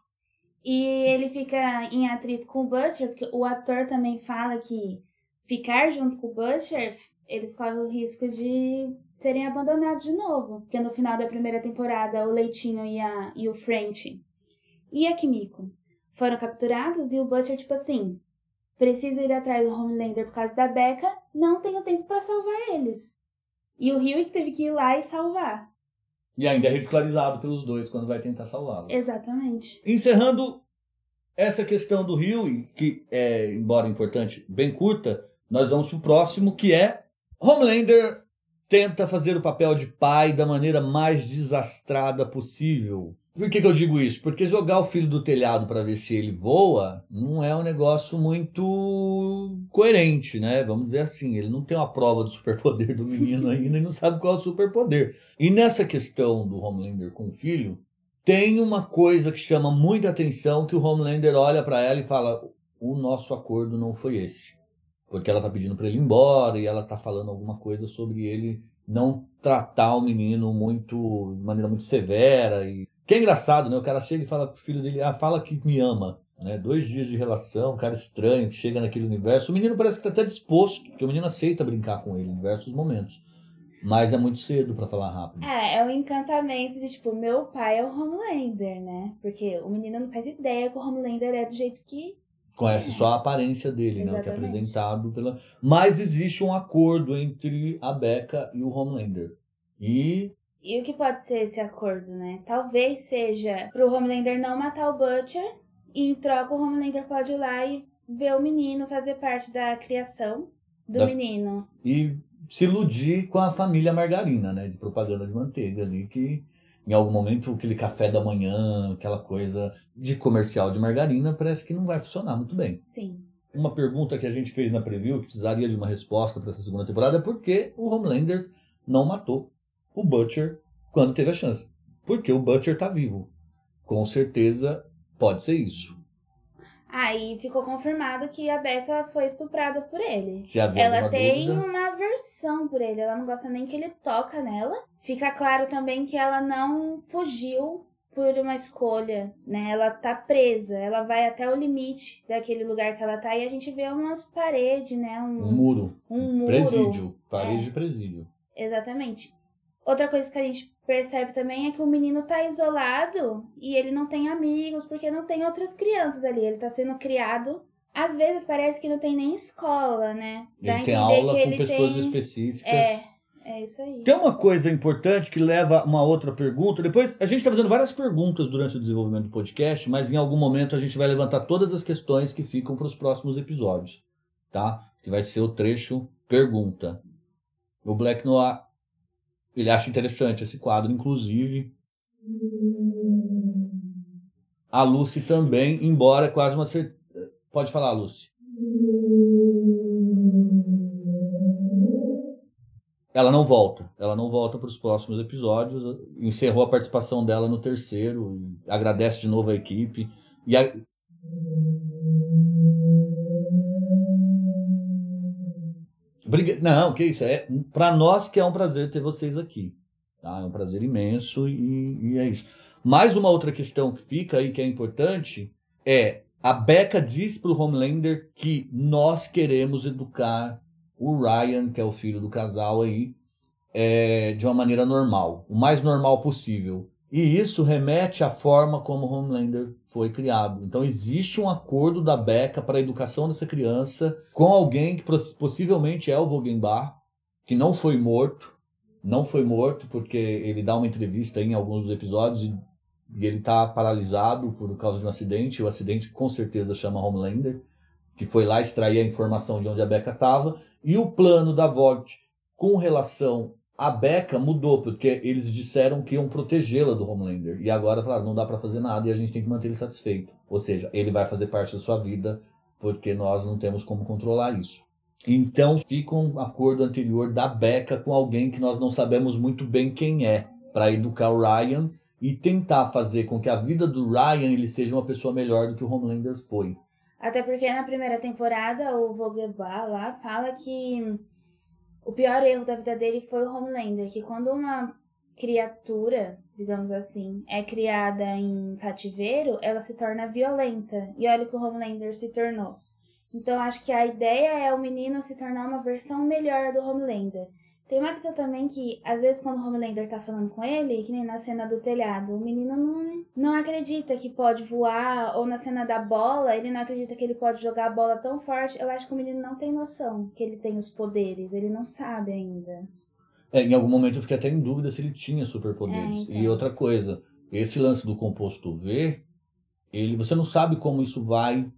E ele fica em atrito com o Butcher, porque o ator também fala que ficar junto com o Butcher, eles correm o risco de serem abandonados de novo. Porque no final da primeira temporada, o Leitinho e, a, e o French e a Kimiko foram capturados, e o Butcher, tipo assim... preciso ir atrás do Homelander por causa da Becca, não tenho tempo pra salvar eles. E o Hughie que teve que ir lá e salvar. E ainda é ridicularizado pelos dois quando vai tentar salvá-lo. Exatamente. Encerrando essa questão do Hughie, que é, embora importante, bem curta, nós vamos pro próximo, que é Homelander tenta fazer o papel de pai da maneira mais desastrada possível. Por que que eu digo isso? Porque jogar o filho do telhado para ver se ele voa não é um negócio muito coerente, né? Vamos dizer assim, ele não tem uma prova do superpoder do menino ainda e não sabe qual é o superpoder. E nessa questão do Homelander com o filho, tem uma coisa que chama muita atenção, que o Homelander olha para ela e fala, o nosso acordo não foi esse. Porque ela tá pedindo para ele ir embora e ela tá falando alguma coisa sobre ele não tratar o menino muito, de maneira muito severa e... que é engraçado, né? O cara chega e fala pro filho dele, ah, fala que me ama, né? Dois dias de relação, um cara estranho que chega naquele universo. O menino parece que tá até disposto, porque o menino aceita brincar com ele em diversos momentos. Mas é muito cedo pra falar rápido. É, é um encantamento de, tipo, meu pai é o Homelander, né? Porque o menino não faz ideia que o Homelander é do jeito que... conhece é. Só a aparência dele, né? O que é apresentado pela... Mas existe um acordo entre a Becca e o Homelander. E... E o que pode ser esse acordo, né? Talvez seja pro Homelander não matar o Butcher e, em troca, o Homelander pode ir lá e ver o menino, fazer parte da criação do da... menino. E se iludir com a família margarina, né? De propaganda de manteiga ali, que em algum momento aquele café da manhã, aquela coisa de comercial de margarina, parece que não vai funcionar muito bem. Sim. Uma pergunta que a gente fez na preview, que precisaria de uma resposta para essa segunda temporada, é por que o Homelander não matou o Butcher quando teve a chance. Porque o Butcher tá vivo. Com certeza pode ser isso. Aí ficou confirmado que a Becca foi estuprada por ele. Ela tem dúvida. Uma aversão por ele. Ela não gosta nem que ele toca nela. Fica claro também que ela não fugiu por uma escolha, né? Ela tá presa, ela vai até o limite daquele lugar que ela tá, e a gente vê umas paredes, né? Um, um muro. Um muro. Presídio. Parede é. de presídio. Exatamente. Outra coisa que a gente percebe também é que o menino tá isolado e ele não tem amigos, porque não tem outras crianças ali. Ele tá sendo criado. Às vezes parece que não tem nem escola, né? Dá ele tem aula que com ele pessoas tem... específicas. É, é isso aí. Tem uma coisa importante que leva a uma outra pergunta. Depois, a gente tá fazendo várias perguntas durante o desenvolvimento do podcast, mas em algum momento a gente vai levantar todas as questões que ficam para os próximos episódios, tá? Que vai ser o trecho pergunta. O Black Noir... Ele acha interessante esse quadro, inclusive. A Lucy também, embora quase uma certeza... Pode falar, Lucy. Ela não volta. Ela não volta para os próximos episódios. Encerrou a participação dela no terceiro. Agradece de novo a equipe. E a... Não, que isso, é para nós que é um prazer ter vocês aqui, tá? É um prazer imenso e, e é isso. Mais uma outra questão que fica aí que é importante é a Becca diz pro Homelander que nós queremos educar o Ryan, que é o filho do casal aí, é, de uma maneira normal, o mais normal possível. E isso remete à forma como o Homelander foi criado. Então existe um acordo da Becca para a educação dessa criança com alguém que possivelmente é o Vogenbar, que não foi morto. Não foi morto porque ele dá uma entrevista aí em alguns dos episódios e, e ele está paralisado por causa de um acidente. O acidente com certeza chama Homelander, que foi lá extrair a informação de onde a Becca estava. E o plano da Vought com relação... A Becca mudou, porque eles disseram que iam protegê-la do Homelander. E agora falaram, não dá pra fazer nada e a gente tem que manter ele satisfeito. Ou seja, ele vai fazer parte da sua vida, porque nós não temos como controlar isso. Então fica um acordo anterior da Becca com alguém que nós não sabemos muito bem quem é, pra educar o Ryan e tentar fazer com que a vida do Ryan ele seja uma pessoa melhor do que o Homelander foi. Até porque na primeira temporada o Vogelbach lá fala que... O pior erro da vida dele foi o Homelander, que quando uma criatura, digamos assim, é criada em cativeiro, ela se torna violenta. E olha o que o Homelander se tornou. Então, acho que a ideia é o menino se tornar uma versão melhor do Homelander. Tem uma questão também que, às vezes, quando o Homelander tá falando com ele, que nem na cena do telhado, o menino não, não acredita que pode voar, ou na cena da bola, ele não acredita que ele pode jogar a bola tão forte. Eu acho que o menino não tem noção que ele tem os poderes, ele não sabe ainda. É, em algum momento eu fiquei até em dúvida se ele tinha superpoderes. É, então. E outra coisa, esse lance do composto V, ele, você não sabe como isso vai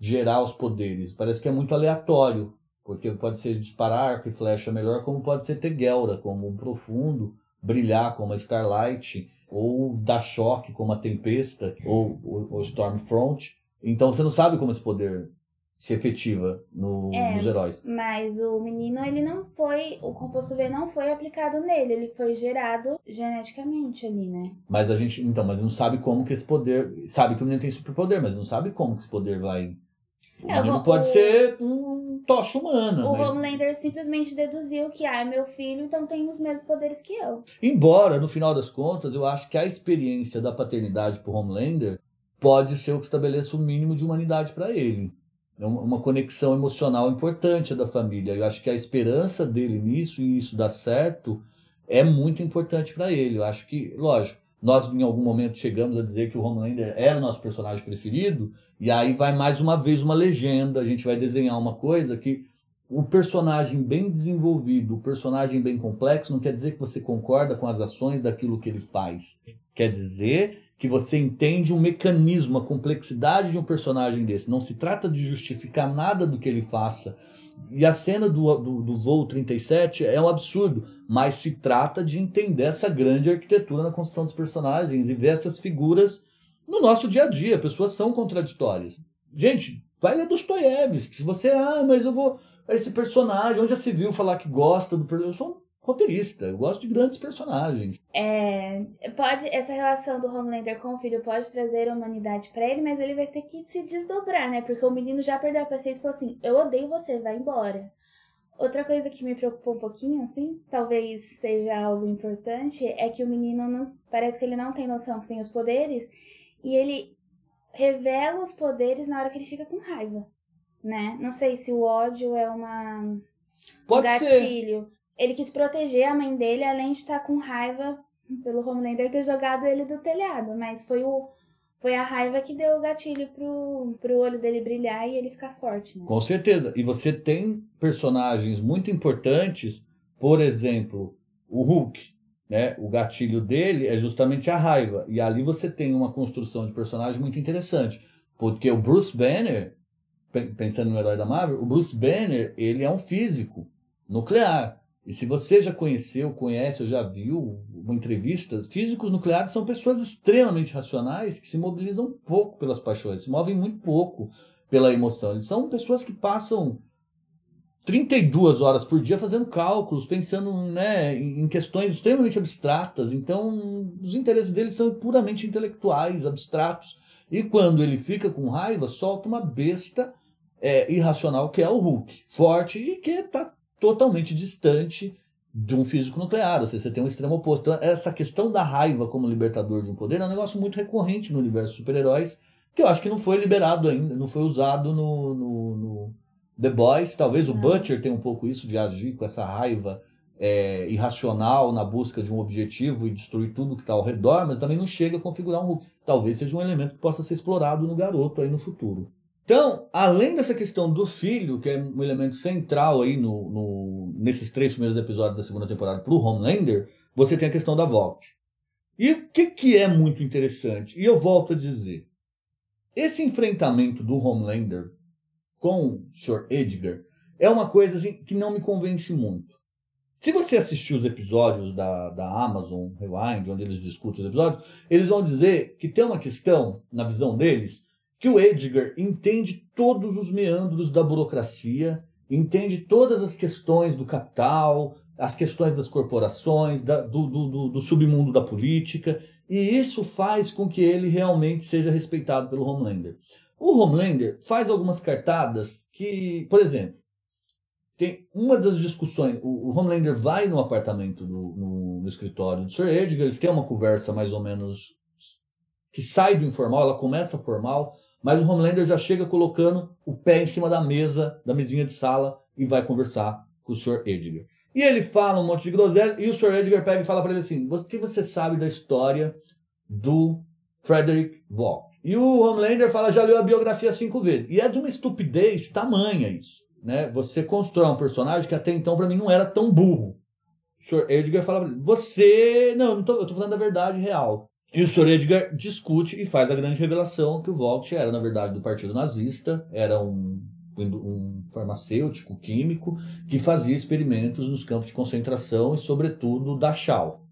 gerar os poderes. Parece que é muito aleatório. Porque pode ser disparar arco e flecha melhor, como pode ser ter guelra, como um profundo, brilhar como a Starlight, ou dar choque como a Tempesta, ou o Stormfront. Então você não sabe como esse poder se efetiva no, é, nos heróis. Mas o menino, ele não foi, o composto V não foi aplicado nele, ele foi gerado geneticamente ali, né? Mas a gente, então, mas não sabe como que esse poder, sabe que o menino tem superpoder, mas não sabe como que esse poder vai... O é, menino o, pode o, ser um tocha humana. O mas... Homelander simplesmente deduziu que ah, é meu filho, então tem os mesmos poderes que eu. Embora, no final das contas, eu acho que a experiência da paternidade pro Homelander pode ser o que estabeleça o mínimo de humanidade para ele. É uma conexão emocional importante da família. Eu acho que a esperança dele nisso e isso dar certo é muito importante para ele. Eu acho que, lógico, nós em algum momento chegamos a dizer que o Homelander era o nosso personagem preferido, e aí vai mais uma vez uma legenda, a gente vai desenhar uma coisa que o personagem bem desenvolvido, o personagem bem complexo, não quer dizer que você concorda com as ações daquilo que ele faz. Quer dizer que você entende um mecanismo, a complexidade de um personagem desse. Não se trata de justificar nada do que ele faça. E a cena do, do, do voo trinta e sete é um absurdo, mas se trata de entender essa grande arquitetura na construção dos personagens e ver essas figuras no nosso dia a dia. Pessoas são contraditórias. Gente, vai ler Dostoiévski, que se você, ah, mas eu vou... Esse personagem, onde já se viu falar que gosta do personagem? Eu sou um roteirista, eu gosto de grandes personagens. É, pode, essa relação do Homelander com o filho pode trazer a humanidade pra ele, mas ele vai ter que se desdobrar, né? Porque o menino já perdeu a paciência e falou assim, eu odeio você, vai embora. Outra coisa que me preocupou um pouquinho, assim, talvez seja algo importante, é que o menino não, parece que ele não tem noção que tem os poderes, e ele revela os poderes na hora que ele fica com raiva, né? Não sei se o ódio é uma... Pode um gatilho. Ser. Ele quis proteger a mãe dele, além de estar com raiva pelo Homelander ter jogado ele do telhado, mas foi o... Foi a raiva que deu o gatilho pro, pro olho dele brilhar e ele ficar forte, né? Com certeza. E você tem personagens muito importantes, por exemplo, o Hulk, né? O gatilho dele é justamente a raiva. E ali você tem uma construção de personagem muito interessante. Porque o Bruce Banner, pensando no herói da Marvel, o Bruce Banner, ele é um físico nuclear. E se você já conheceu, conhece ou já viu uma entrevista, físicos nucleares são pessoas extremamente racionais que se mobilizam pouco pelas paixões, se movem muito pouco pela emoção. Eles são pessoas que passam trinta e duas horas por dia fazendo cálculos, pensando, né, em questões extremamente abstratas. Então, os interesses deles são puramente intelectuais, abstratos. E quando ele fica com raiva, solta uma besta é, irracional que é o Hulk, forte e que está totalmente distante de um físico nuclear, ou seja, você tem um extremo oposto. Então, essa questão da raiva como libertador de um poder é um negócio muito recorrente no universo de super-heróis, que eu acho que não foi liberado ainda, não foi usado no, no, no The Boys. Talvez o Butcher tenha um pouco isso, de agir com essa raiva é, irracional na busca de um objetivo e destruir tudo que está ao redor, mas também não chega a configurar um Hulk. Talvez seja um elemento que possa ser explorado no garoto aí no futuro. Então, além dessa questão do filho, que é um elemento central aí no, no, nesses três primeiros episódios da segunda temporada para o Homelander, você tem a questão da Vought. E o que, que é muito interessante, e eu volto a dizer, esse enfrentamento do Homelander com o senhor Edgar é uma coisa assim, que não me convence muito. Se você assistir os episódios da, da Amazon Rewind, onde eles discutem os episódios, eles vão dizer que tem uma questão, na visão deles, que o Edgar entende todos os meandros da burocracia, entende todas as questões do capital, as questões das corporações, da, do, do, do submundo da política, e isso faz com que ele realmente seja respeitado pelo Homelander. O Homelander faz algumas cartadas que, por exemplo, tem uma das discussões, o, o Homelander vai no apartamento, do, no, no escritório do senhor Edgar, eles têm uma conversa mais ou menos que sai do informal, ela começa formal, mas o Homelander já chega colocando o pé em cima da mesa, da mesinha de sala, e vai conversar com o senhor Edgar. E ele fala um monte de groselha, e o senhor Edgar pega e fala para ele assim, o que você sabe da história do Frederick Vought? E o Homelander fala, já leu a biografia cinco vezes. E é de uma estupidez tamanha isso, né? Você constrói um personagem que até então para mim não era tão burro. O senhor Edgar fala para ele, você... Não, eu não tô, eu tô falando da verdade real. E o senhor Edgar discute e faz a grande revelação que o Vought era, na verdade, do Partido Nazista, era um, um farmacêutico, químico, que fazia experimentos nos campos de concentração e, sobretudo, Dachau,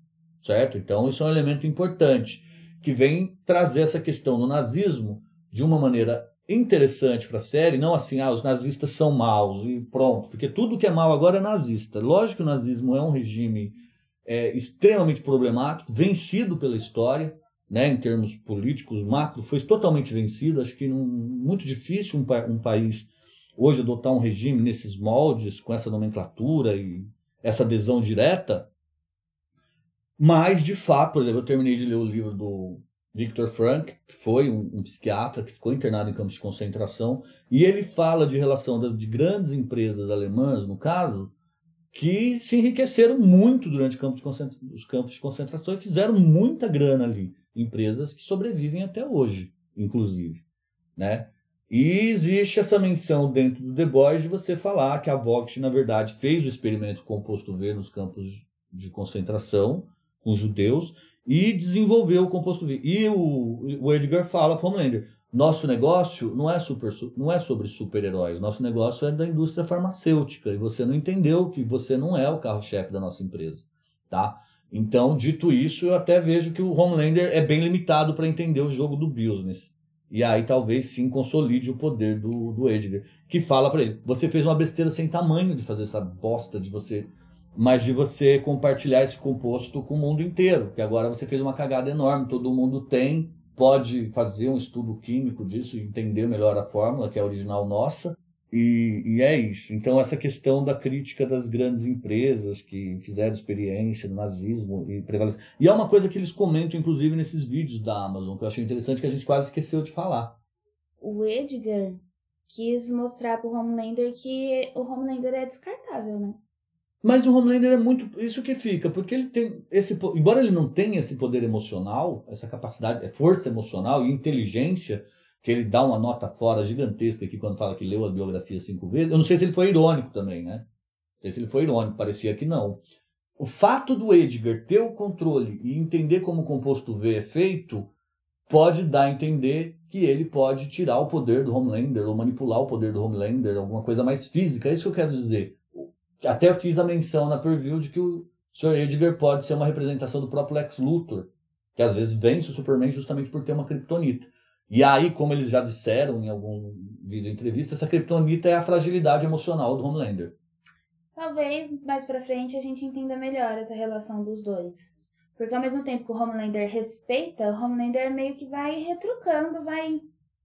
certo? Então, isso é um elemento importante, que vem trazer essa questão do nazismo de uma maneira interessante para a série, não assim, ah, os nazistas são maus e pronto, porque tudo que é mau agora é nazista. Lógico que o nazismo é um regime... É extremamente problemático, vencido pela história, né, em termos políticos, macro, foi totalmente vencido. Acho que num, muito difícil um, pa, um país hoje adotar um regime nesses moldes, com essa nomenclatura e essa adesão direta. Mas, de fato, por exemplo, eu terminei de ler o livro do Viktor Frankl, que foi um, um psiquiatra que ficou internado em campos de concentração, e ele fala de relação das, de grandes empresas alemãs, no caso, que se enriqueceram muito durante campo de concentra- os campos de concentração e fizeram muita grana ali. Empresas que sobrevivem até hoje, inclusive, né? E existe essa menção dentro do The Boys de você falar que a Vox, na verdade, fez o experimento composto V nos campos de concentração com judeus e desenvolveu o composto V. E o, o Edgar fala para o Homelander, nosso negócio não é, super, não é sobre super-heróis, nosso negócio é da indústria farmacêutica, e você não entendeu que você não é o carro-chefe da nossa empresa, tá? Então, dito isso, eu até vejo que o Homelander é bem limitado para entender o jogo do business, e aí talvez sim consolide o poder do, do Edgar, que fala para ele, você fez uma besteira sem tamanho de fazer essa bosta de você, mas de você compartilhar esse composto com o mundo inteiro, que agora você fez uma cagada enorme, todo mundo tem, pode fazer um estudo químico disso e entender melhor a fórmula, que é original nossa, E, e é isso. Então, essa questão da crítica das grandes empresas que fizeram experiência no nazismo e prevalece. E é uma coisa que eles comentam, inclusive, nesses vídeos da Amazon, que eu achei interessante, que a gente quase esqueceu de falar. O Edgar quis mostrar pro Homelander que o Homelander é descartável, né? Mas o Homelander é muito... Isso que fica, porque ele tem esse... Embora ele não tenha esse poder emocional, essa capacidade, força emocional e inteligência... que ele dá uma nota fora gigantesca aqui quando fala que leu a biografia cinco vezes. Eu não sei se ele foi irônico também, né? Não sei se ele foi irônico, parecia que não. O fato do Edgar ter o controle e entender como o composto V é feito pode dar a entender que ele pode tirar o poder do Homelander ou manipular o poder do Homelander, alguma coisa mais física. É isso que eu quero dizer. Até fiz a menção na preview de que o senhor Edgar pode ser uma representação do próprio Lex Luthor, que às vezes vence o Superman justamente por ter uma criptonita. E aí, como eles já disseram em algum vídeo entrevista, essa criptonita é a fragilidade emocional do Homelander. Talvez, mais pra frente, a gente entenda melhor essa relação dos dois. Porque ao mesmo tempo que o Homelander respeita, o Homelander meio que vai retrucando, vai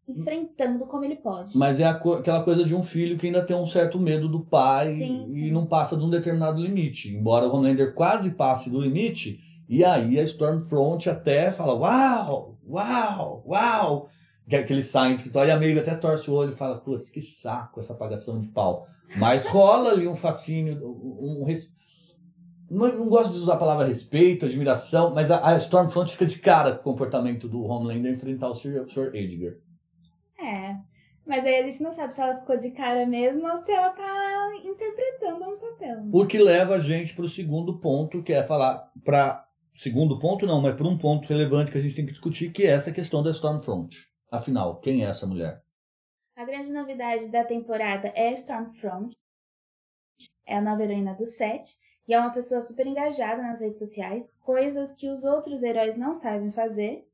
enfrentando como ele pode. Mas é co- aquela coisa de um filho que ainda tem um certo medo do pai sim, e sim. não passa de um determinado limite. Embora o Homelander quase passe do limite, e aí a Stormfront até fala, uau... Uau, uau! Aqueles signs que tu olha, a Maeve até torce o olho e fala, putz, que saco essa apagação de pau. Mas rola ali um fascínio, um, um res... não, não gosto de usar a palavra respeito, admiração, mas a, a Stormfront fica de cara com o comportamento do Homelander enfrentar o senhor Edgar. É, mas aí a gente não sabe se ela ficou de cara mesmo ou se ela tá interpretando um papel. O que leva a gente pro segundo ponto, que é falar pra... Segundo ponto, não, mas por um ponto relevante que a gente tem que discutir, que é essa questão da Stormfront. Afinal, quem é essa mulher? A grande novidade da temporada é a Stormfront. É a nova heroína do set e é uma pessoa super engajada nas redes sociais, coisas que os outros heróis não sabem fazer.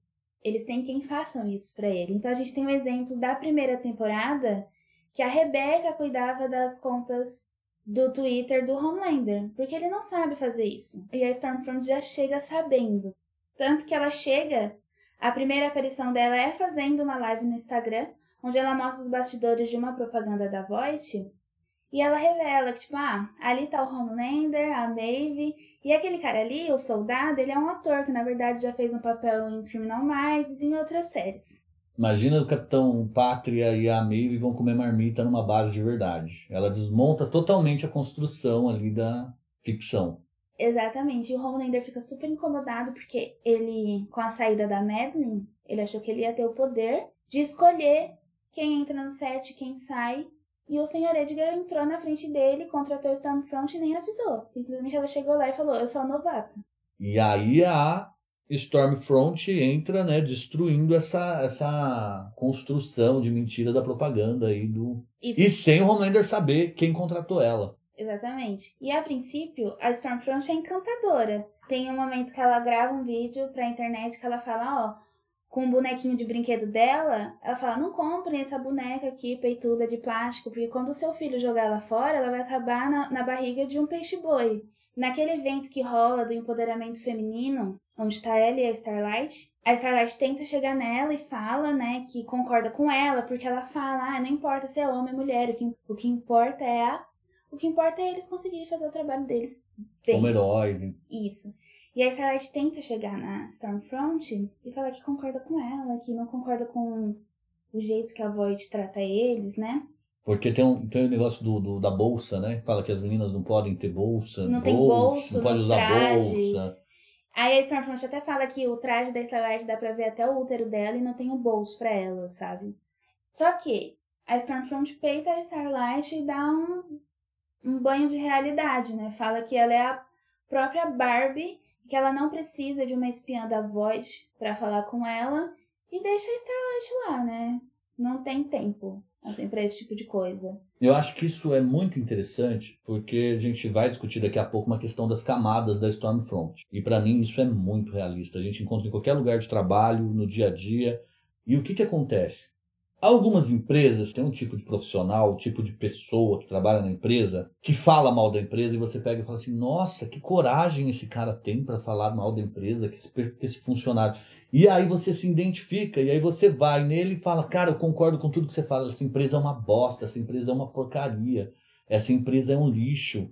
Eles têm quem façam isso pra ele. Então a gente tem um exemplo da primeira temporada que a Rebecca cuidava das contas do Twitter do Homelander, porque ele não sabe fazer isso. E a Stormfront já chega sabendo. Tanto que ela chega, a primeira aparição dela é fazendo uma live no Instagram, onde ela mostra os bastidores de uma propaganda da Void, e ela revela que, tipo, ah, ali tá o Homelander, a Maeve, e aquele cara ali, o soldado, ele é um ator que, na verdade, já fez um papel em Criminal Minds e em outras séries. Imagina o Capitão Pátria e a Maeve vão comer marmita numa base de verdade. Ela desmonta totalmente a construção ali da ficção. Exatamente. E o Homelander fica super incomodado porque ele, com a saída da Madeline, ele achou que ele ia ter o poder de escolher quem entra no set, quem sai. E o senhor Edgar entrou na frente dele, contratou Stormfront e nem avisou. Simplesmente ela chegou lá e falou, eu sou a novata. E aí a... Stormfront entra, né, destruindo essa, essa construção de mentira da propaganda aí do... Isso. E sem o Homelander saber quem contratou ela. Exatamente. E a princípio, a Stormfront é encantadora. Tem um momento que ela grava um vídeo pra internet que ela fala, ó, com um bonequinho de brinquedo dela, ela fala, não comprem essa boneca aqui, peituda de plástico, porque quando o seu filho jogar ela fora, ela vai acabar na, na barriga de um peixe-boi. Naquele evento que rola do empoderamento feminino, onde tá ela e a Starlight, a Starlight tenta chegar nela e fala, né, que concorda com ela, porque ela fala, ah, não importa se é homem ou mulher, o que, o que importa é a... O que importa é eles conseguirem fazer o trabalho deles bem. Como heróis, hein? Isso. E a Starlight tenta chegar na Stormfront e falar que concorda com ela, que não concorda com o jeito que a Void trata eles, né? Porque tem um, tem um negócio do, do, da bolsa, né? Fala que as meninas não podem ter bolsa. Não bolsa, tem bolso, não pode usar trajes. Bolsa. Aí a Stormfront até fala que o traje da Starlight dá pra ver até o útero dela e não tem um bolso pra ela, sabe? Só que a Stormfront peita a Starlight e dá um, um banho de realidade, né? Fala que ela é a própria Barbie, que ela não precisa de uma espiã da Void pra falar com ela e deixa a Starlight lá, né? Não tem tempo. Assim, para esse tipo de coisa. Eu acho que isso é muito interessante, porque a gente vai discutir daqui a pouco uma questão das camadas da Stormfront. E para mim isso é muito realista. A gente encontra em qualquer lugar de trabalho, no dia a dia. E o que que acontece? Algumas empresas têm um tipo de profissional, um tipo de pessoa que trabalha na empresa, que fala mal da empresa, e você pega e fala assim, nossa, que coragem esse cara tem para falar mal da empresa, que esse, que esse funcionário... E aí você se identifica, e aí você vai nele e fala, cara, eu concordo com tudo que você fala, essa empresa é uma bosta, essa empresa é uma porcaria, essa empresa é um lixo,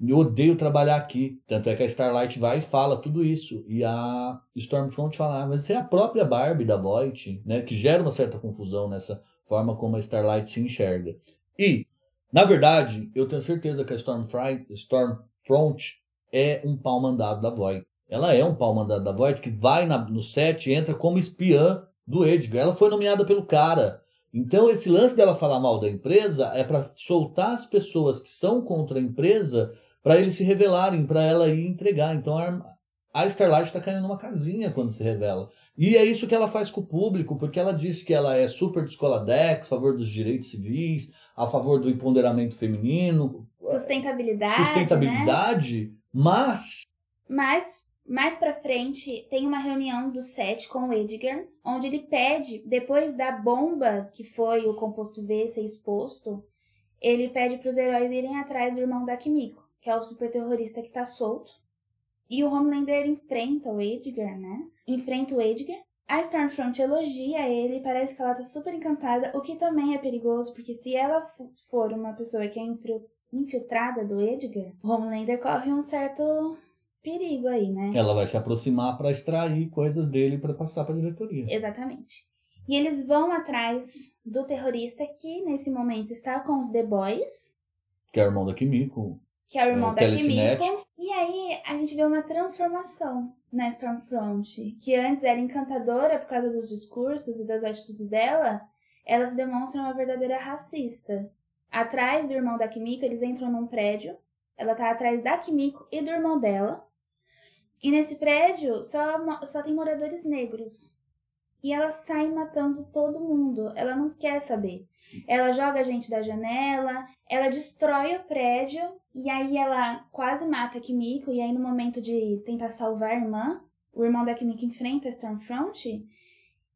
eu odeio trabalhar aqui. Tanto é que a Starlight vai e fala tudo isso, e a Stormfront fala, ah, mas isso é a própria Barbie da Void, né, que gera uma certa confusão nessa forma como a Starlight se enxerga. E, na verdade, eu tenho certeza que a Stormfront, Stormfront é um pau mandado da Void. Ela é um pau mandado da Void que vai na, no set e entra como espiã do Edgar. Ela foi nomeada pelo cara. Então, esse lance dela falar mal da empresa é para soltar as pessoas que são contra a empresa para eles se revelarem, para ela ir entregar. Então, a, a Starlight está caindo numa casinha quando se revela. E é isso que ela faz com o público, porque ela diz que ela é super descoladex, a favor dos direitos civis, a favor do empoderamento feminino. Sustentabilidade, Sustentabilidade, né? Mas... Mas... Mais pra frente, tem uma reunião do set com o Edgar, onde ele pede, depois da bomba que foi o composto V ser exposto, ele pede pros heróis irem atrás do irmão da Kimiko, que é o super terrorista que tá solto. E o Homelander enfrenta o Edgar, né? Enfrenta o Edgar. A Stormfront elogia ele, parece que ela tá super encantada, o que também é perigoso, porque se ela for uma pessoa que é infiltrada do Edgar, o Homelander corre um certo... perigo aí, né? Ela vai se aproximar para extrair coisas dele para passar para a diretoria. Exatamente. E eles vão atrás do terrorista que, nesse momento, está com os The Boys. Que é o irmão da Kimiko. Que é o irmão é, da Kimiko. E aí, a gente vê uma transformação na Stormfront. Que antes era encantadora por causa dos discursos e das atitudes dela. Ela se demonstra uma verdadeira racista. Atrás do irmão da Kimiko, eles entram num prédio. Ela tá atrás da Kimiko e do irmão dela. E nesse prédio só, só tem moradores negros. E ela sai matando todo mundo. Ela não quer saber. Ela joga a gente da janela. Ela destrói o prédio. E aí ela quase mata a Kimiko. E aí no momento de tentar salvar a irmã, o irmão da Kimiko enfrenta a Stormfront.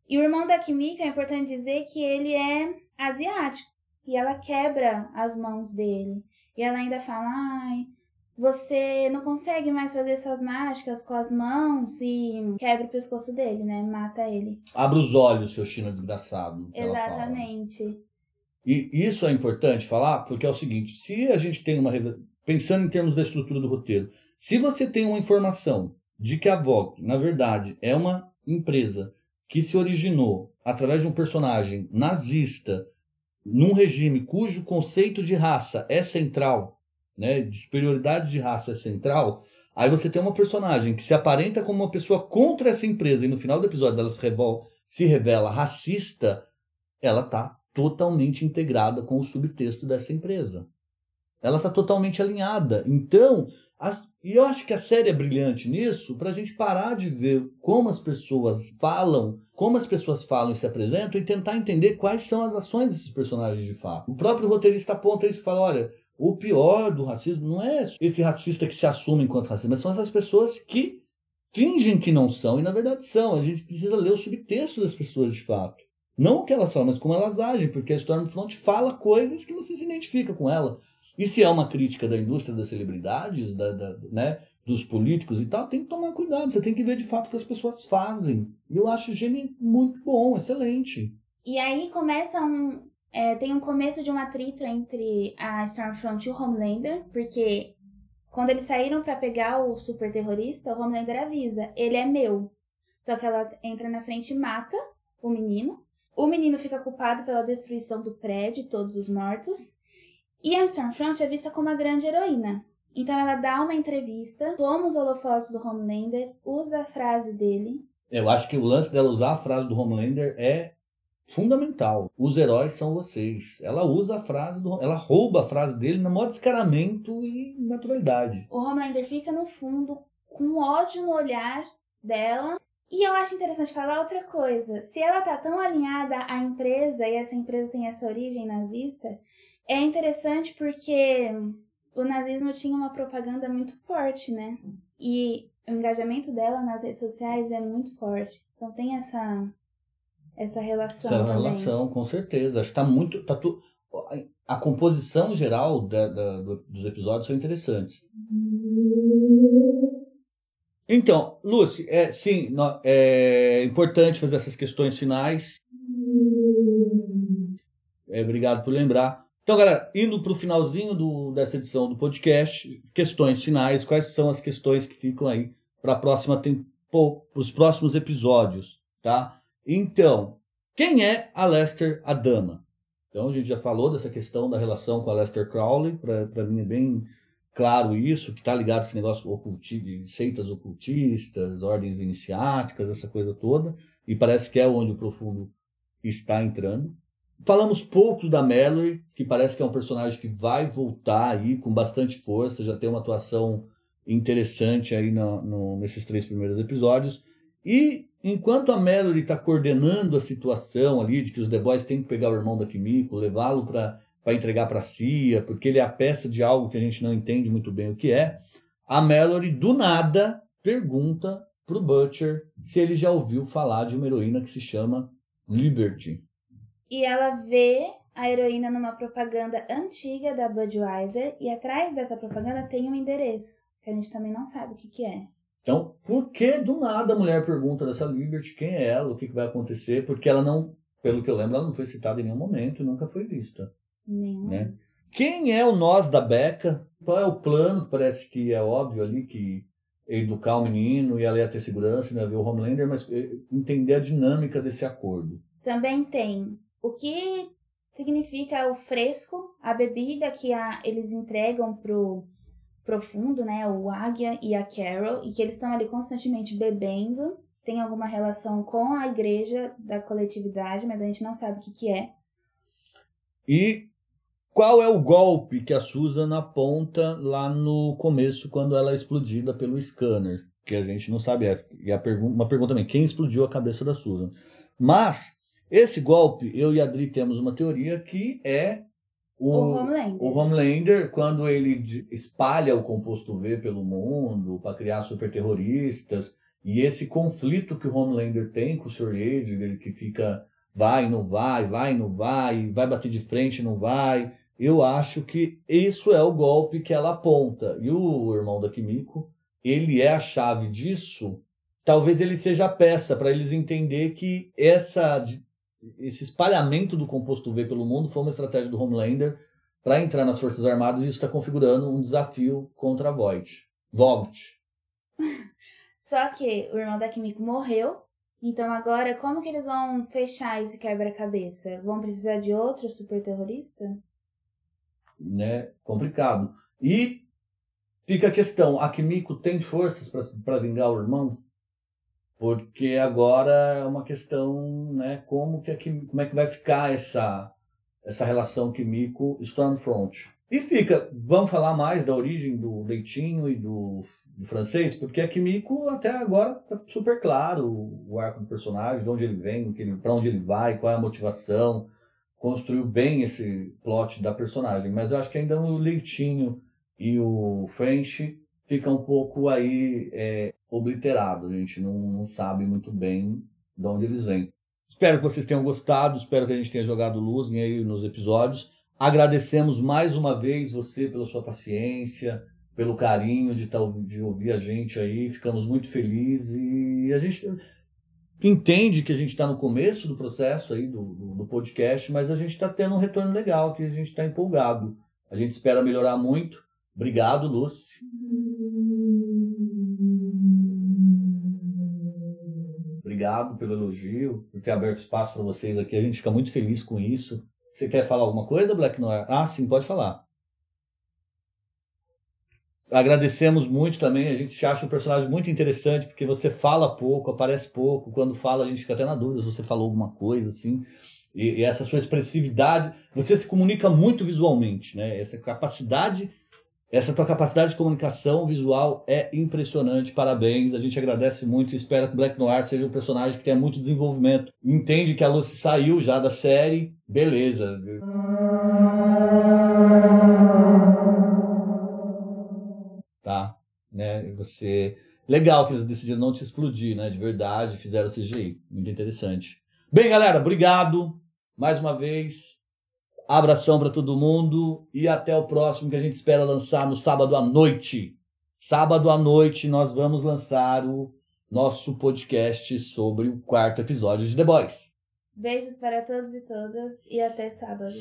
E o irmão da Kimiko, é importante dizer que ele é asiático. E ela quebra as mãos dele. E ela ainda fala, ai... Você não consegue mais fazer suas mágicas com as mãos e quebra o pescoço dele, né? Mata ele. Abre os olhos, seu China desgraçado. Exatamente. Fala. E isso é importante falar, porque é o seguinte, se a gente tem uma... Pensando em termos da estrutura do roteiro, se você tem uma informação de que a Vought, na verdade, é uma empresa que se originou através de um personagem nazista, num regime cujo conceito de raça é central... Né, de superioridade de raça é central, aí você tem uma personagem que se aparenta como uma pessoa contra essa empresa e no final do episódio ela se, revol... se revela racista, ela está totalmente integrada com o subtexto dessa empresa. Ela está totalmente alinhada. Então, a... e eu acho que a série é brilhante nisso, para a gente parar de ver como as pessoas falam, como as pessoas falam e se apresentam e tentar entender quais são as ações desses personagens de fato. O próprio roteirista aponta isso e fala, olha... O pior do racismo não é esse racista que se assume enquanto racista, mas são essas pessoas que fingem que não são e na verdade são. A gente precisa ler o subtexto das pessoas de fato. Não o que elas são, mas como elas agem, porque a Stormfront fala coisas que você se identifica com ela. E se é uma crítica da indústria das celebridades, da, da, né, dos políticos e tal, tem que tomar cuidado. Você tem que ver de fato o que as pessoas fazem. E eu acho o gênio muito bom, excelente. E aí começa um... É, tem um começo de um atrito entre a Stormfront e o Homelander, porque quando eles saíram pra pegar o super terrorista, o Homelander avisa, ele é meu. Só que ela entra na frente e mata o menino. O menino fica culpado pela destruição do prédio e todos os mortos. E a Stormfront é vista como a grande heroína. Então ela dá uma entrevista, toma os holofotes do Homelander, usa a frase dele. Eu acho que o lance dela usar a frase do Homelander é... fundamental. Os heróis são vocês. Ela usa a frase, do, ela rouba a frase dele no maior descaramento e naturalidade. O Homelander fica no fundo com ódio no olhar dela. E eu acho interessante falar outra coisa. Se ela tá tão alinhada à empresa e essa empresa tem essa origem nazista, é interessante porque o nazismo tinha uma propaganda muito forte, né? E o engajamento dela nas redes sociais é muito forte. Então tem essa... essa relação essa também. relação, com certeza. Acho que tá muito... Tá tu... A composição geral da, da, dos episódios são interessantes. Então, Lucy, é, sim, é importante fazer essas questões finais. É, obrigado por lembrar. Então, galera, indo para o finalzinho do, dessa edição do podcast, questões finais, quais são as questões que ficam aí para os próximos episódios, tá? Então, quem é Aleister Adama? Então, a gente já falou dessa questão da relação com Aleister Crowley, para mim é bem claro isso, que está ligado a esse negócio oculti, de seitas ocultistas, ordens iniciáticas, essa coisa toda, e parece que é onde o Profundo está entrando. Falamos pouco da Mallory, que parece que é um personagem que vai voltar aí com bastante força, já tem uma atuação interessante aí no, no, nesses três primeiros episódios. E enquanto a Melody está coordenando a situação ali de que os The Boys têm que pegar o irmão da Kimiko, levá-lo para entregar para a C I A, porque ele é a peça de algo que a gente não entende muito bem o que é, a Melody, do nada, pergunta para o Butcher se ele já ouviu falar de uma heroína que se chama Liberty. E ela vê a heroína numa propaganda antiga da Budweiser, e atrás dessa propaganda tem um endereço, que a gente também não sabe o que, que é. Então, por que do nada a mulher pergunta dessa Liberty quem é ela, o que, que vai acontecer? Porque ela não, pelo que eu lembro, ela não foi citada em nenhum momento e nunca foi vista. Nenhum. Né? Quem é o nós da Becca? Qual é o plano? Parece que é óbvio ali que educar o menino e ela ia ter segurança, não ia ver o Homelander, mas entender a dinâmica desse acordo. Também tem o que significa o fresco, a bebida que a, eles entregam pro... Profundo, né, o Águia e a Carol, e que eles estão ali constantemente bebendo, tem alguma relação com a igreja da coletividade, mas a gente não sabe o que, que é. E qual é o golpe que a Susan aponta lá no começo, quando ela é explodida pelo scanner, que a gente não sabe, e a pergu- uma pergunta também, quem explodiu a cabeça da Susan? Mas, esse golpe, eu e a Adri temos uma teoria que é O, o, Homelander. o Homelander, quando ele espalha o composto V pelo mundo para criar superterroristas, e esse conflito que o Homelander tem com o senhor Edgar, que fica vai, não vai, vai, não vai, vai bater de frente, não vai, eu acho que isso é o golpe que ela aponta. E o irmão da Kimiko, ele é a chave disso, talvez ele seja a peça para eles entenderem que essa... esse espalhamento do composto V pelo mundo foi uma estratégia do Homelander para entrar nas Forças Armadas, e isso está configurando um desafio contra a Void. Vought. Só que o irmão da Kimiko morreu, então agora como que eles vão fechar esse quebra-cabeça? Vão precisar de outro superterrorista? Né? Complicado. E fica a questão, a Kimiko tem forças para vingar o irmão? Porque agora é uma questão, né, como, que a Kimiko, como é que vai ficar essa, essa relação Kimiko-Stormfront. E fica, vamos falar mais da origem do Leitinho e do, do francês, porque a Kimiko até agora está super claro o, o arco do personagem, de onde ele vem, para onde ele vai, qual é a motivação, construiu bem esse plot da personagem. Mas eu acho que ainda o Leitinho e o French fica um pouco aí... É, obliterado, a gente não, não sabe muito bem de onde eles vêm. Espero que vocês tenham gostado, espero que a gente tenha jogado luz aí nos episódios. Agradecemos mais uma vez você pela sua paciência, pelo carinho de, tá, de ouvir a gente aí, ficamos muito felizes e a gente entende que a gente está no começo do processo aí do, do, do podcast, mas a gente está tendo um retorno legal, que a gente está empolgado. A gente espera melhorar muito. Obrigado, Lucy. Obrigado pelo elogio, por ter aberto espaço para vocês aqui. A gente fica muito feliz com isso. Você quer falar alguma coisa, Black Noir? Ah, sim, pode falar. Agradecemos muito também. A gente acha um personagem muito interessante, porque você fala pouco, aparece pouco. Quando fala, a gente fica até na dúvida se você falou alguma coisa, assim. E, e essa sua expressividade... Você se comunica muito visualmente, né? Essa capacidade... Essa tua capacidade de comunicação visual é impressionante, parabéns, a gente agradece muito e espera que Black Noir seja um personagem que tenha muito desenvolvimento. Entende que a Lucy saiu já da série, beleza. Tá, né, você... Legal que eles decidiram não te explodir, né, de verdade, fizeram C G I, muito interessante. Bem, galera, obrigado mais uma vez. Abração para todo mundo e até o próximo, que a gente espera lançar no sábado à noite. Sábado à noite nós vamos lançar o nosso podcast sobre o quarto episódio de The Boys. Beijos para todos e todas e até sábado.